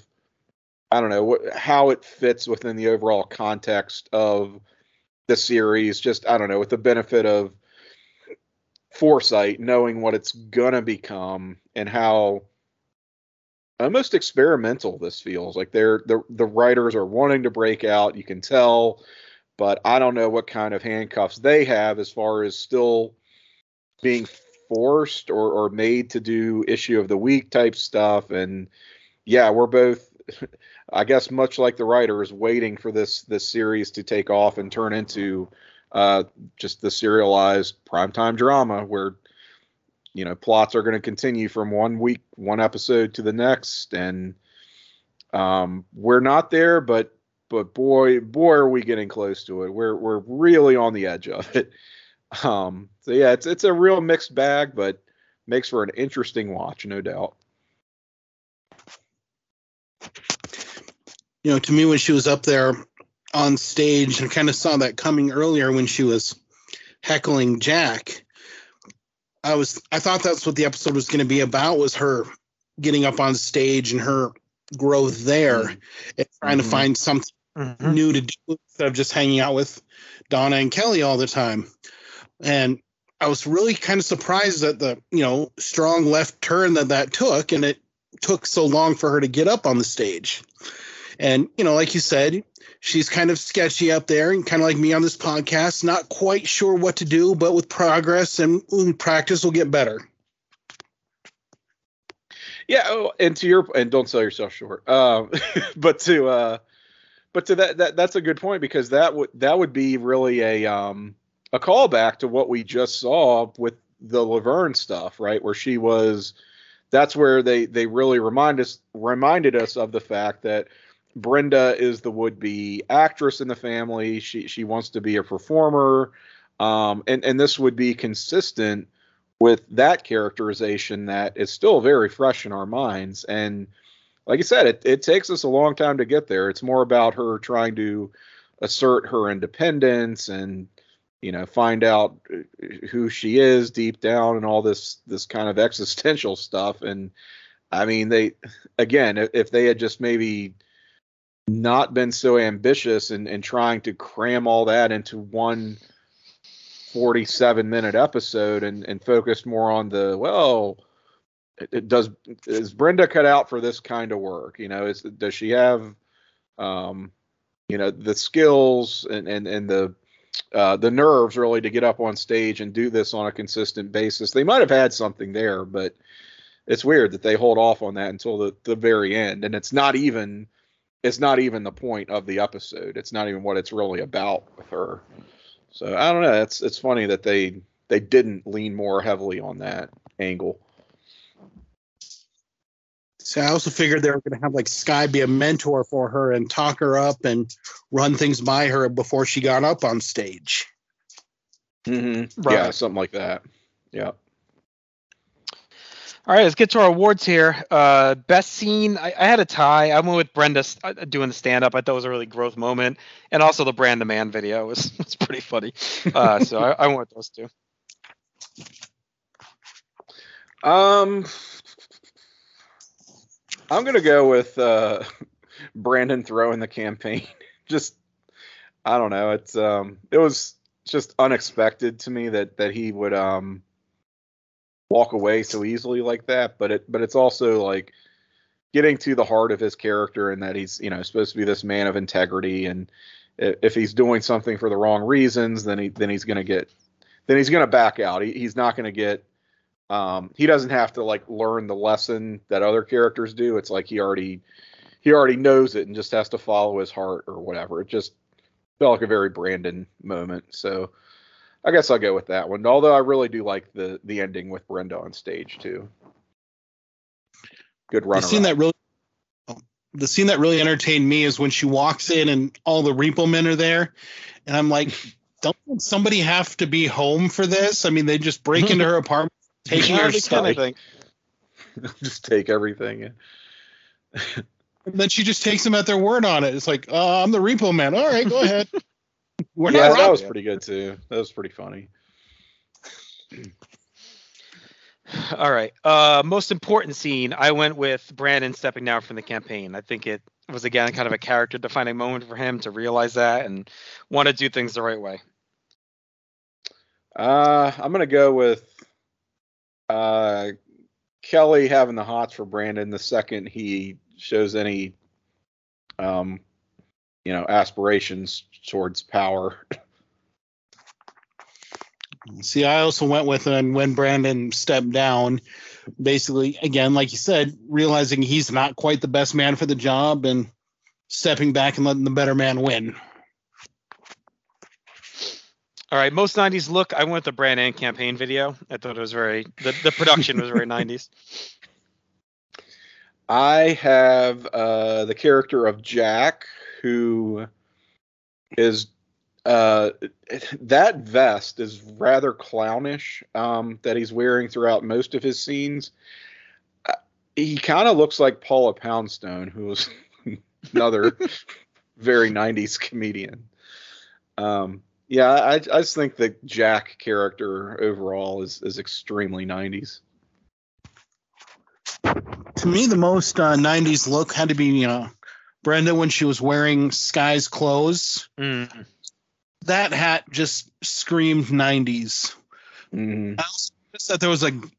I don't know, what, how it fits within the overall context of the series. Just, I don't know, with the benefit of foresight, knowing what it's gonna become and how almost experimental this feels. Like, they're the the writers are wanting to break out, you can tell, but I don't know what kind of handcuffs they have as far as still being forced or, or made to do issue of the week type stuff. And yeah, we're both, I guess, much like the writers, waiting for this this series to take off and turn into uh, just the serialized primetime drama where, you know, plots are going to continue from one week, one episode to the next. And um, we're not there, but but boy, boy, are we getting close to it. We're we're really on the edge of it. Um, so yeah, it's it's a real mixed bag, but makes for an interesting watch, no doubt. You know, to me, when she was up there on stage, I kind of saw that coming earlier when she was heckling Jack. I was I thought that's what the episode was going to be about, was her getting up on stage and her growth there, mm-hmm. and trying to find something mm-hmm. new to do instead of just hanging out with Donna and Kelly all the time. And I was really kind of surprised at the, you know, strong left turn that that took. And it took so long for her to get up on the stage. And, you know, like you said, she's kind of sketchy up there and kind of like me on this podcast, not quite sure what to do, but with progress and practice will get better. Yeah. Oh, and to your, and don't sell yourself short, uh, but to, uh, but to that, that, that's a good point, because that would, that would be really a, um, a callback to what we just saw with the Laverne stuff, right? Where she was, that's where they, they really remind us, reminded us of the fact that Brenda is the would-be actress in the family. She, she wants to be a performer. Um, and, and this would be consistent with that characterization that is still very fresh in our minds. And like I said, it, it takes us a long time to get there. It's more about her trying to assert her independence and, you know, find out who she is deep down and all this, this kind of existential stuff. And I mean, they, again, if they had just maybe not been so ambitious and, and trying to cram all that into one forty-seven minute episode and, and focused more on the, well, it, it does, is Brenda cut out for this kind of work? You know, is, does she have, um, you know, the skills and, and, and the, uh, the nerves really to get up on stage and do this on a consistent basis? They might've had something there, but it's weird that they hold off on that until the, the very end. And it's not even, it's not even the point of the episode. It's not even what it's really about with her. So I don't know. It's, it's funny that they, they didn't lean more heavily on that angle. So I also figured they were going to have like Sky be a mentor for her and talk her up and run things by her before she got up on stage. Mm-hmm. Right. Yeah, something like that. Yeah. All right, let's get to our awards here. Uh, best scene, I, I had a tie. I went with Brenda doing the stand-up. I thought it was a really growth moment. And also the Brand the Man video was, was pretty funny. Uh, so I, I went with those two. Um, I'm going to go with uh, Brandon throwing the campaign. Just, I don't know. It's um, it was just unexpected to me that, that he would... Um, walk away so easily like that, but it but it's also like getting to the heart of his character and that he's, you know, supposed to be this man of integrity, and if he's doing something for the wrong reasons, then he then he's going to get then he's going to back out. He, he's not going to get um he doesn't have to like learn the lesson that other characters do. It's like he already he already knows it and just has to follow his heart or whatever. It just felt like a very Brandon moment. So I guess I'll go with that one, although I really do like the the ending with Brenda on stage too. Good runner. The scene that really, the scene that really entertained me is when she walks in and all the repo men are there, and I'm like, don't somebody have to be home for this? I mean, they just break into her apartment, taking her stuff. Just take everything. And then she just takes them at their word on it. It's like, oh, I'm the repo man. All right, go ahead. We're yeah, that was pretty good too. That was pretty funny. All right. Uh, most important scene. I went with Brandon stepping down from the campaign. I think it was, again, kind of a character defining moment for him to realize that and want to do things the right way. Uh, I'm going to go with uh, Kelly having the hots for Brandon the second he shows any um. you know, aspirations towards power. See, I also went with, and when Brandon stepped down, basically, again, like you said, realizing he's not quite the best man for the job and stepping back and letting the better man win. All right. Most nineties look, I went with the Brandon campaign video. I thought it was very, the, the production was very nineties. I have uh, the character of Jack, who is uh, that vest is rather clownish um, that he's wearing throughout most of his scenes. Uh, he kind of looks like Paula Poundstone, who was another very nineties comedian. Um, yeah, I, I just think the Jack character overall is, is extremely nineties. To me, the most uh, nineties look had to be, you know, Brenda, when she was wearing Sky's clothes, mm. that hat just screamed nineties. Mm. I also noticed that there was an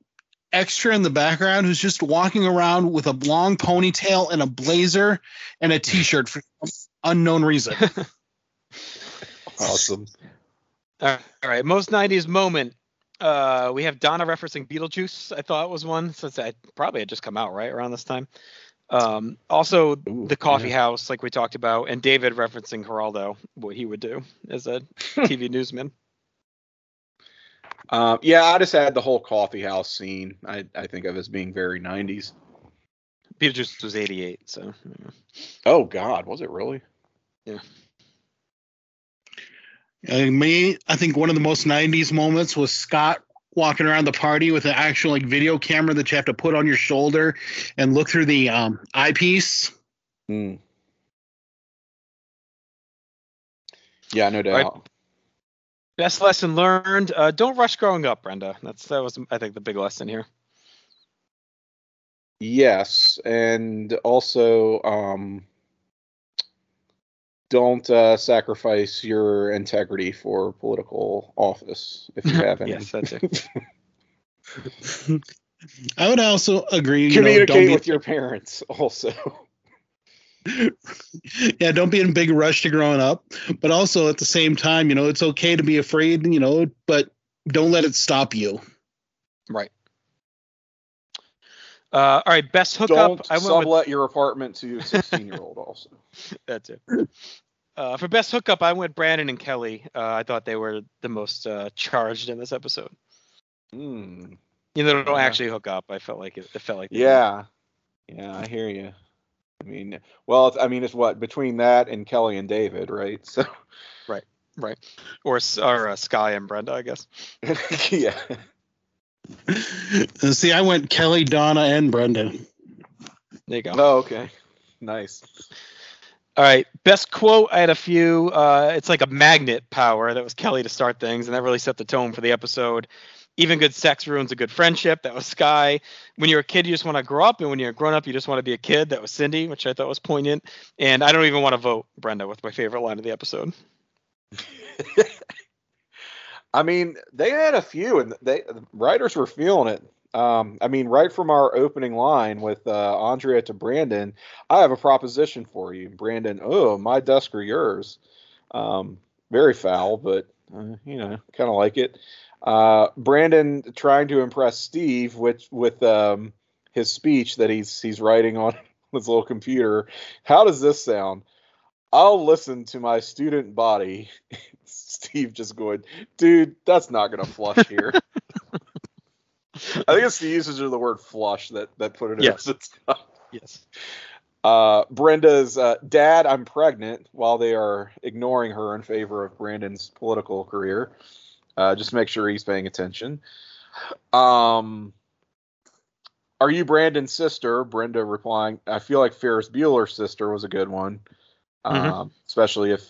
extra in the background who's just walking around with a long ponytail and a blazer and a T-shirt for some unknown reason. Awesome. All right. Most nineties moment. Uh, we have Donna referencing Beetlejuice. I thought was one since I probably had just come out right around this time. Um, also, Ooh, the coffee yeah. house, like we talked about, and David referencing Geraldo, what he would do as a T V newsman. Uh, yeah, I just had the whole coffee house scene. I, I think of as being very nineties. Beetlejuice was eighty-eight, so. Yeah. Oh, God, was it really? Yeah. And me, I think one of the most nineties moments was Scott walking around the party with an actual like video camera that you have to put on your shoulder and look through the um, eyepiece. Mm. Yeah, no doubt. Right. Best lesson learned. Uh, don't rush growing up, Brenda. That's, that was, I think, the big lesson here. Yes, and also um, don't uh, sacrifice your integrity for political office if you have any. Yes, that's it. I would also agree. Communicate you know, don't be with your parents also. Yeah, don't be in a big rush to growing up, but also at the same time, you know, it's okay to be afraid, you know, but don't let it stop you. Right. Uh, all right, best hookup. Don't I went sublet with... your apartment to a sixteen-year-old also. That's it. Uh, for best hookup, I went Brandon and Kelly. Uh, I thought they were the most uh, charged in this episode. Mm. You know, they don't yeah. actually hook up. I felt like it, it felt like. They yeah. Did. Yeah, I hear you. I mean, well, it's, I mean, it's what? Between that and Kelly and David, right? So. Right, right. Or, or uh, Sky and Brenda, I guess. Yeah. See, I went Kelly, Donna, and Brenda. There you go. Oh, okay. Nice. All right. Best quote. I had a few. Uh, it's like a magnet power. That was Kelly to start things, and that really set the tone for the episode. Even good sex ruins a good friendship. That was Sky. When you're a kid, you just want to grow up, and when you're a grown up, you just want to be a kid. That was Cindy, which I thought was poignant. And I don't even want to vote, Brenda, with my favorite line of the episode. I mean, they had a few, and they the writers were feeling it. Um, I mean, right from our opening line with uh, Andrea to Brandon, I have a proposition for you, Brandon. Oh, my desk or yours? Um, very foul, but uh, you know, kind of like it. Uh, Brandon trying to impress Steve with with um, his speech that he's he's writing on his little computer. How does this sound? I'll listen to my student body. Steve just going, dude, that's not going to flush here. I think it's the usage of the word flush that, that put it yes. in. Yes. Uh, Brenda's uh, dad, I'm pregnant, while they are ignoring her in favor of Brandon's political career. Uh, just make sure he's paying attention. Um, are you Brandon's sister? Brenda replying, I feel like Ferris Bueller's sister was a good one. Mm-hmm. Um, especially if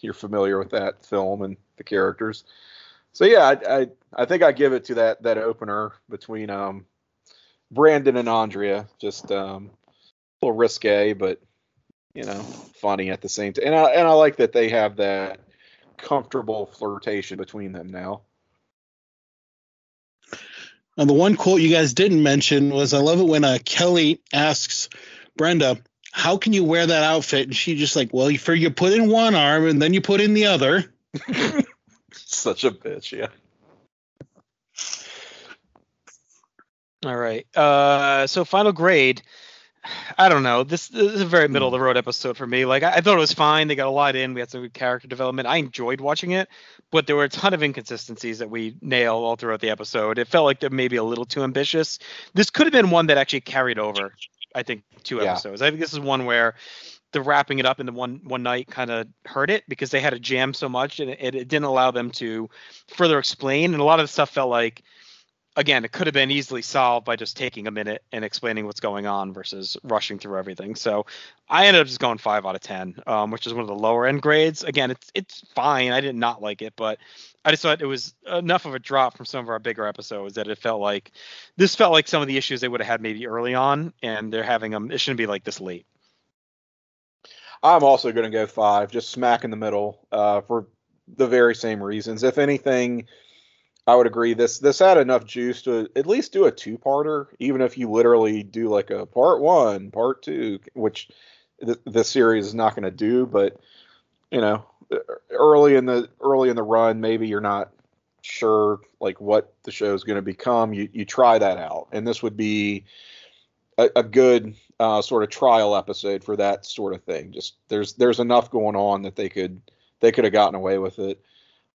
you're familiar with that film and the characters. So yeah, I, I I think I give it to that that opener between um Brandon and Andrea. Just um a little risque, but you know, funny at the same time. And I and I like that they have that comfortable flirtation between them now. And the one quote you guys didn't mention was I love it when uh, Kelly asks Brenda, how can you wear that outfit? And she just like, well, you for you put in one arm and then you put in the other. Such a bitch, yeah. All right. Uh, so final grade. I don't know. This, this is a very middle of the road episode for me. Like I, I thought it was fine. They got a lot in. We had some good character development. I enjoyed watching it, but there were a ton of inconsistencies that we nailed all throughout the episode. It felt like they're maybe a little too ambitious. This could have been one that actually carried over. I think two episodes. Yeah. I think this is one where the wrapping it up in the one one night kind of hurt it because they had to jam so much and it, it didn't allow them to further explain. And a lot of the stuff felt like, again, it could have been easily solved by just taking a minute and explaining what's going on versus rushing through everything. So I ended up just going five out of ten, um, which is one of the lower end grades. Again, it's it's fine. I did not like it, but I just thought it was enough of a drop from some of our bigger episodes that it felt like this felt like some of the issues they would have had maybe early on, and they're having them. It shouldn't be like this late. I'm also going to go five, just smack in the middle, uh, for the very same reasons. If anything, I would agree. This this had enough juice to at least do a two-parter, even if you literally do like a part one, part two, which th- the series is not going to do. But you know, early in the early in the run, maybe you're not sure like what the show is going to become. You you try that out, and this would be a, a good uh, sort of trial episode for that sort of thing. Just there's there's enough going on that they could they could have gotten away with it.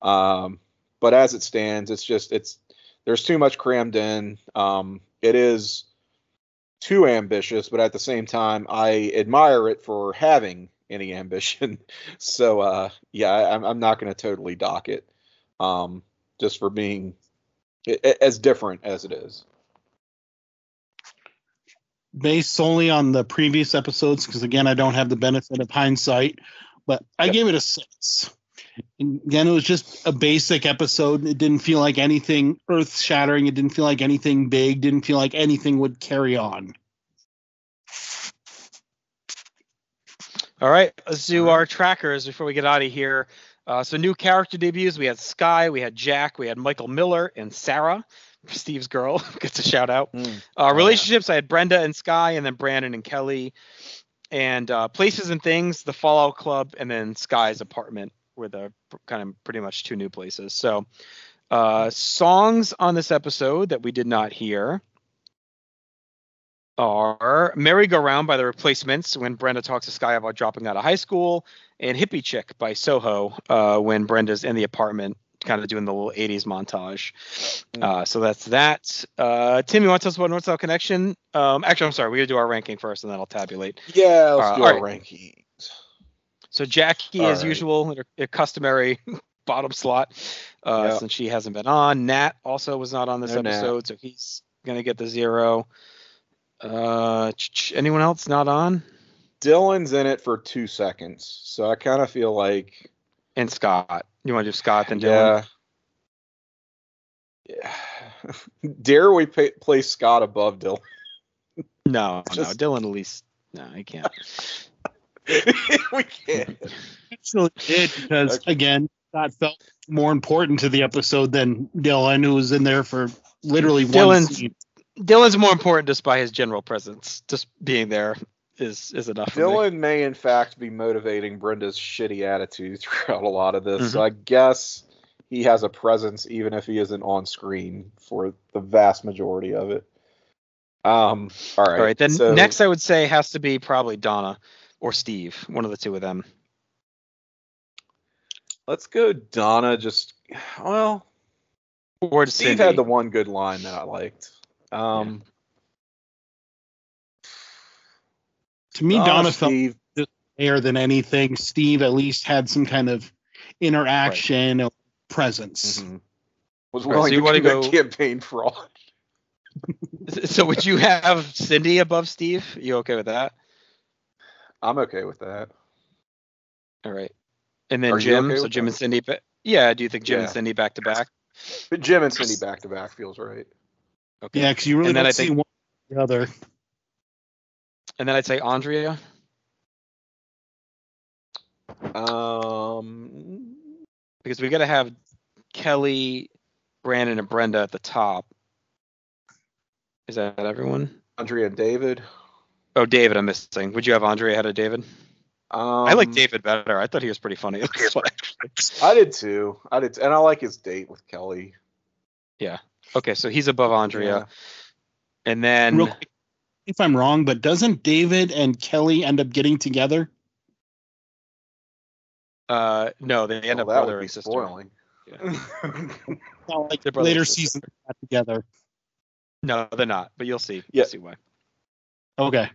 Um, But as it stands, it's just it's there's too much crammed in. Um, it is too ambitious, but at the same time, I admire it for having any ambition. So, uh, yeah, I, I'm not going to totally dock it um, just for being it, it, as different as it is. Based solely on the previous episodes, because, again, I don't have the benefit of hindsight, but I yep. gave it a six. Again, it was just a basic episode. It didn't feel like anything earth-shattering. It didn't feel like anything big. Didn't feel like anything would carry on. All right, let's do our trackers before we get out of here. Uh, so new character debuts. We had Sky, we had Jack, we had Michael Miller and Sarah, Steve's girl, gets a shout out. Mm. Uh, relationships, I had Brenda and Sky, and then Brandon and Kelly. And uh, places and things, the Fallout Club, and then Sky's apartment were the kind of pretty much two new places. So uh, songs on this episode that we did not hear are Merry Go Round by The Replacements when Brenda talks to Sky about dropping out of high school, and Hippie Chick by Soho uh, when Brenda's in the apartment kind of doing the little eighties montage. Uh, so that's that. Uh, Tim, you want to tell us about North South Connection? Um, actually, I'm sorry. We're going to do our ranking first and then I'll tabulate. Yeah, let's uh, do our right. rankings. So Jackie, all as right. usual, in her, her customary bottom slot, uh, yep. since she hasn't been on. Nat also was not on this no, episode, Nat. so he's going to get the zero. Uh, anyone else not on? Dylan's in it for two seconds, so I kind of feel like... And Scott. You want to do Scott and Dylan? Yeah. yeah. Dare we pay, play Scott above Dylan? No, Just... no. Dylan at least... No, I can't. we can't. Actually did, because, okay. again, Scott felt more important to the episode than Dylan, who was in there for literally Dylan's, one scene. Dylan's more important just by his general presence. Just being there is is enough. Dylan for me. May in fact be motivating Brenda's shitty attitude throughout a lot of this. Mm-hmm. So I guess he has a presence even if he isn't on screen for the vast majority of it. Um. All right. All right. Then so, next, I would say has to be probably Donna or Steve. One of the two of them. Let's go Donna. Just well. Or Steve Cindy. Had the one good line that I liked. Um, yeah. To me, oh, Donna Steve. felt more than anything. Steve at least had some kind of interaction right. or presence. Mm-hmm. Was willing so to go campaign fraud. So would you have Cindy above Steve? You okay with that? I'm okay with that. All right. And then Are Jim. Okay so Jim that? and Cindy. Yeah. Do you think Jim yeah. and Cindy back to back? But Jim and Cindy back to back feels right. Okay. Yeah, because you really and don't then I see think, one or the other. And then I'd say Andrea. Um, because we got to have Kelly, Brandon, and Brenda at the top. Is that everyone? Andrea and David. Oh, David, I'm missing. Would you have Andrea ahead of David? Um, I like David better. I thought he was pretty funny. I did too. I did, and I like his date with Kelly. Yeah. Okay, so he's above Andrea. Yeah. And then... Real quick, if I'm wrong, but doesn't David and Kelly end up getting together? Uh, no, they end oh, up brother and sister. Spoiling. Yeah. Not like the later season they're not together. No, they're not, but you'll see. Yeah. You'll see why. Okay.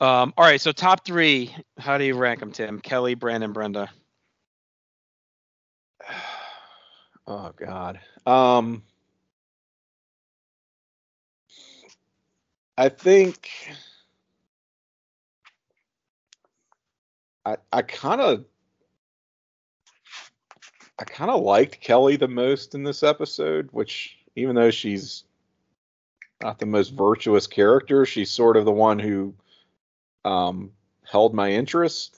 Um, all right, so top three. How do you rank them, Tim? Kelly, Brandon, Brenda. Oh, God. Um, I think I I kind of I kind of liked Kelly the most in this episode, which even though she's not the most virtuous character, she's sort of the one who um, held my interest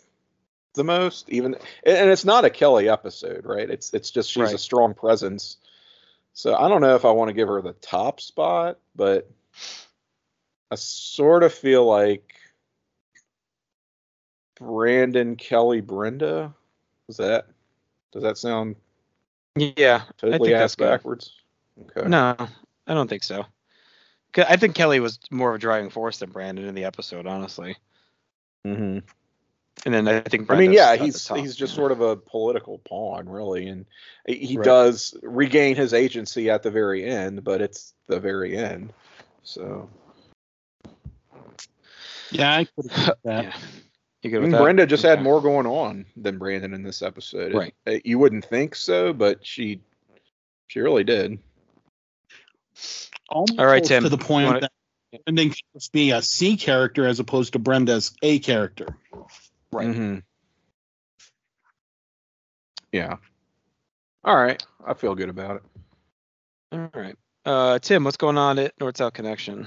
the most, even, and it's not a Kelly episode, right? It's it's just she's right. a strong presence. So I don't know if I want to give her the top spot, but I sort of feel like Brandon, Kelly, Brenda. Is that does that sound? Yeah, totally ass backwards. Okay. No, I don't think so. I think Kelly was more of a driving force than Brandon in the episode, honestly. Mm-hmm. And then I think Brenda's I mean, yeah, he's he's just sort of a political pawn, really, and he right. does regain his agency at the very end, but it's the very end, so. Yeah, I could that. yeah. You good I mean, with that? Brenda just yeah. had more going on than Brandon in this episode. Right, it, it, you wouldn't think so, but she she really did. Almost All right, Tim. To the point wanna... that Brandon should just be a C character as opposed to Brenda's A character. Right. Mm-hmm. Yeah. All right. I feel good about it. All right. Uh, Tim, what's going on at North South Connection?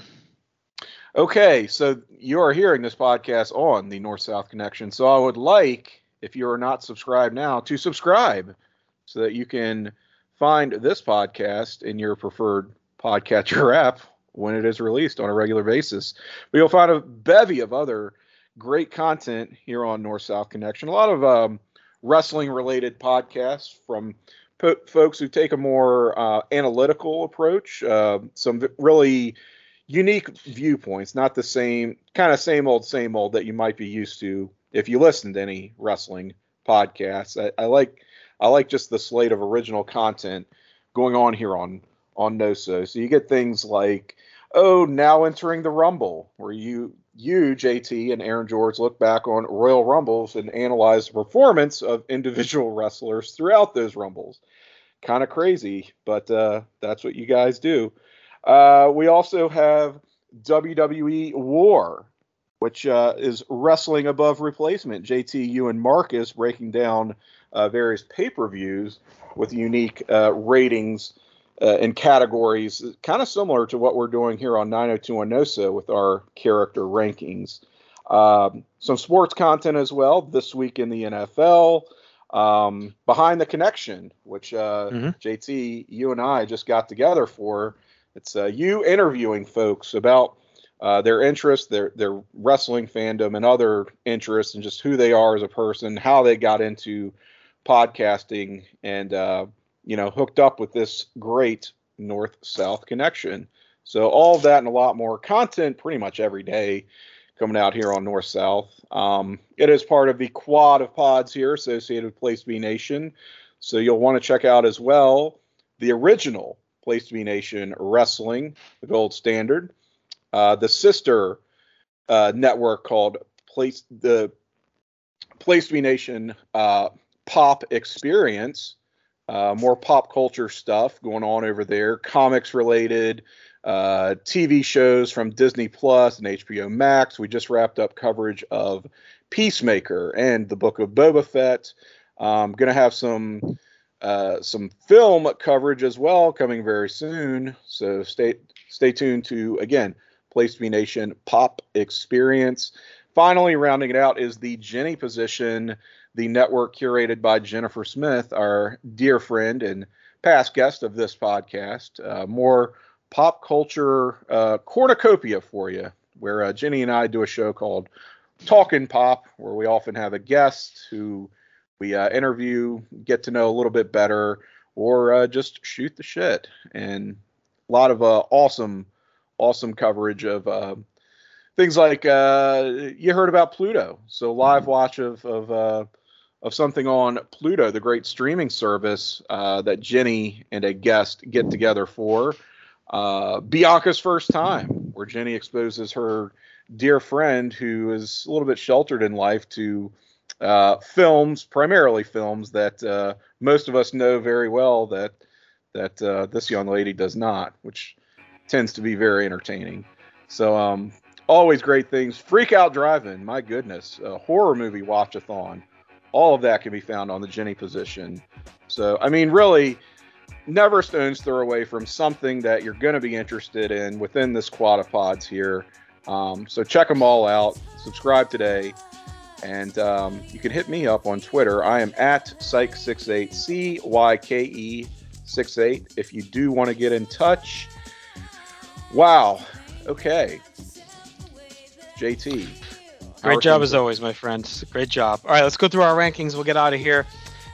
Okay, so you are hearing this podcast on the North-South Connection, so I would like, if you are not subscribed now, to subscribe so that you can find this podcast in your preferred podcatcher app when it is released on a regular basis. But you'll find a bevy of other great content here on North-South Connection. A lot of um, wrestling-related podcasts from po- folks who take a more uh, analytical approach, uh, some really unique viewpoints, not the same kind of same old, same old that you might be used to if you listen to any wrestling podcasts. I, I like I like just the slate of original content going on here on, on NoSo. So you get things like, oh, now entering the Rumble, where you, you J T, and Aaron George look back on Royal Rumbles and analyze the performance of individual wrestlers throughout those Rumbles. Kind of crazy, but uh, that's what you guys do. Uh, we also have W W E War, which uh, is wrestling above replacement. J T, you, and Marcus breaking down uh, various pay-per-views with unique uh, ratings uh, and categories, kind of similar to what we're doing here on nine oh two one no so with our character rankings. Um, some sports content as well, This Week in the N F L. Um, Behind the Connection, which uh, mm-hmm. J T, you and I just got together for. It's uh, you interviewing folks about uh, their interests, their their wrestling fandom, and other interests, and just who they are as a person, how they got into podcasting, and uh, you know, hooked up with this great North-South Connection. So all of that and a lot more content, pretty much every day, coming out here on North-South. Um, it is part of the quad of pods here, associated with Place to Be Nation. So you'll want to check out as well the original Place to Be Nation Wrestling, the gold standard. Uh, the sister uh, network called Place the Place to Be Nation uh, Pop Experience. Uh, more pop culture stuff going on over there. Comics related, uh, T V shows from Disney Plus and H B O Max. We just wrapped up coverage of Peacemaker and The Book of Boba Fett. Um, gonna have some. Uh, some film coverage as well coming very soon. So stay stay tuned to, again, Place to Be Nation Pop Experience. Finally, rounding it out is the Jenny position, the network curated by Jennifer Smith, our dear friend and past guest of this podcast. Uh, more pop culture uh, cornucopia for you, where uh, Jenny and I do a show called Talkin' Pop, where we often have a guest who we uh, interview, get to know a little bit better, or uh, just shoot the shit. And a lot of uh, awesome, awesome coverage of uh, things like uh, you heard about Pluto. So live watch of of, uh, of something on Pluto, the great streaming service uh, that Jenny and a guest get together for. Uh, Bianca's First Time, where Jenny exposes her dear friend who is a little bit sheltered in life to Uh, films, primarily films that uh, most of us know very well that that uh, this young lady does not, which tends to be very entertaining. So um, always great things. Freak Out Drive-In, my goodness, a horror movie watch-a-thon. All of that can be found on the Jenny position. So, I mean, really, never stone's throw away from something that you're going to be interested in within this quad of pods here. Um, so check them all out. Subscribe today. And um, you can hit me up on Twitter. I am at Psyche sixty-eight, C Y K E sixty-eight, if you do want to get in touch. Wow. Okay. J T. Great job as always, my friends. Great job. All right, let's go through our rankings. We'll get out of here.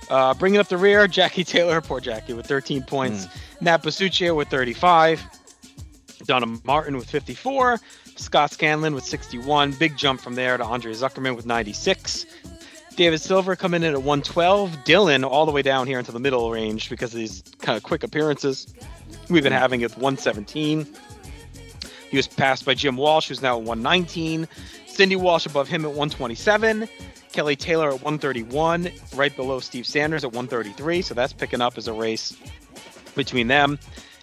Uh, bringing up the rear, Jackie Taylor, poor Jackie, with thirteen points. Mm. Nat Basuccio with thirty-five. Donna Martin with fifty-four. Scott Scanlon with sixty-one. Big jump from there to Andre Zuckerman with ninety-six. David Silver coming in at one twelve. Dylan all the way down here into the middle range because of these kind of quick appearances we've been having at one seventeen. He was passed by Jim Walsh, who's now at one nineteen. Cindy Walsh above him at one twenty-seven. Kelly Taylor at one thirty-one. Right below Steve Sanders at one thirty-three. So that's picking up as a race between them.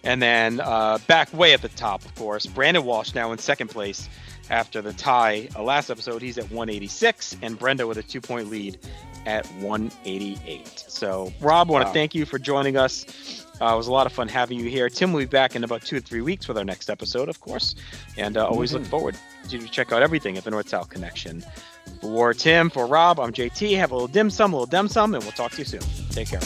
And then uh, back way at the top, of course, Brandon Walsh now in second place after the tie uh, last episode. He's at one eighty-six, and Brenda with a two-point lead at one eighty-eight. So, Rob, I want to wow. thank you for joining us. Uh, it was a lot of fun having you here. Tim will be back in about two or three weeks with our next episode, of course. And uh, always mm-hmm. look forward to check out everything at the North-South Connection. For Tim, for Rob, I'm J T. Have a little dim sum, a little dem sum, and we'll talk to you soon. Take care.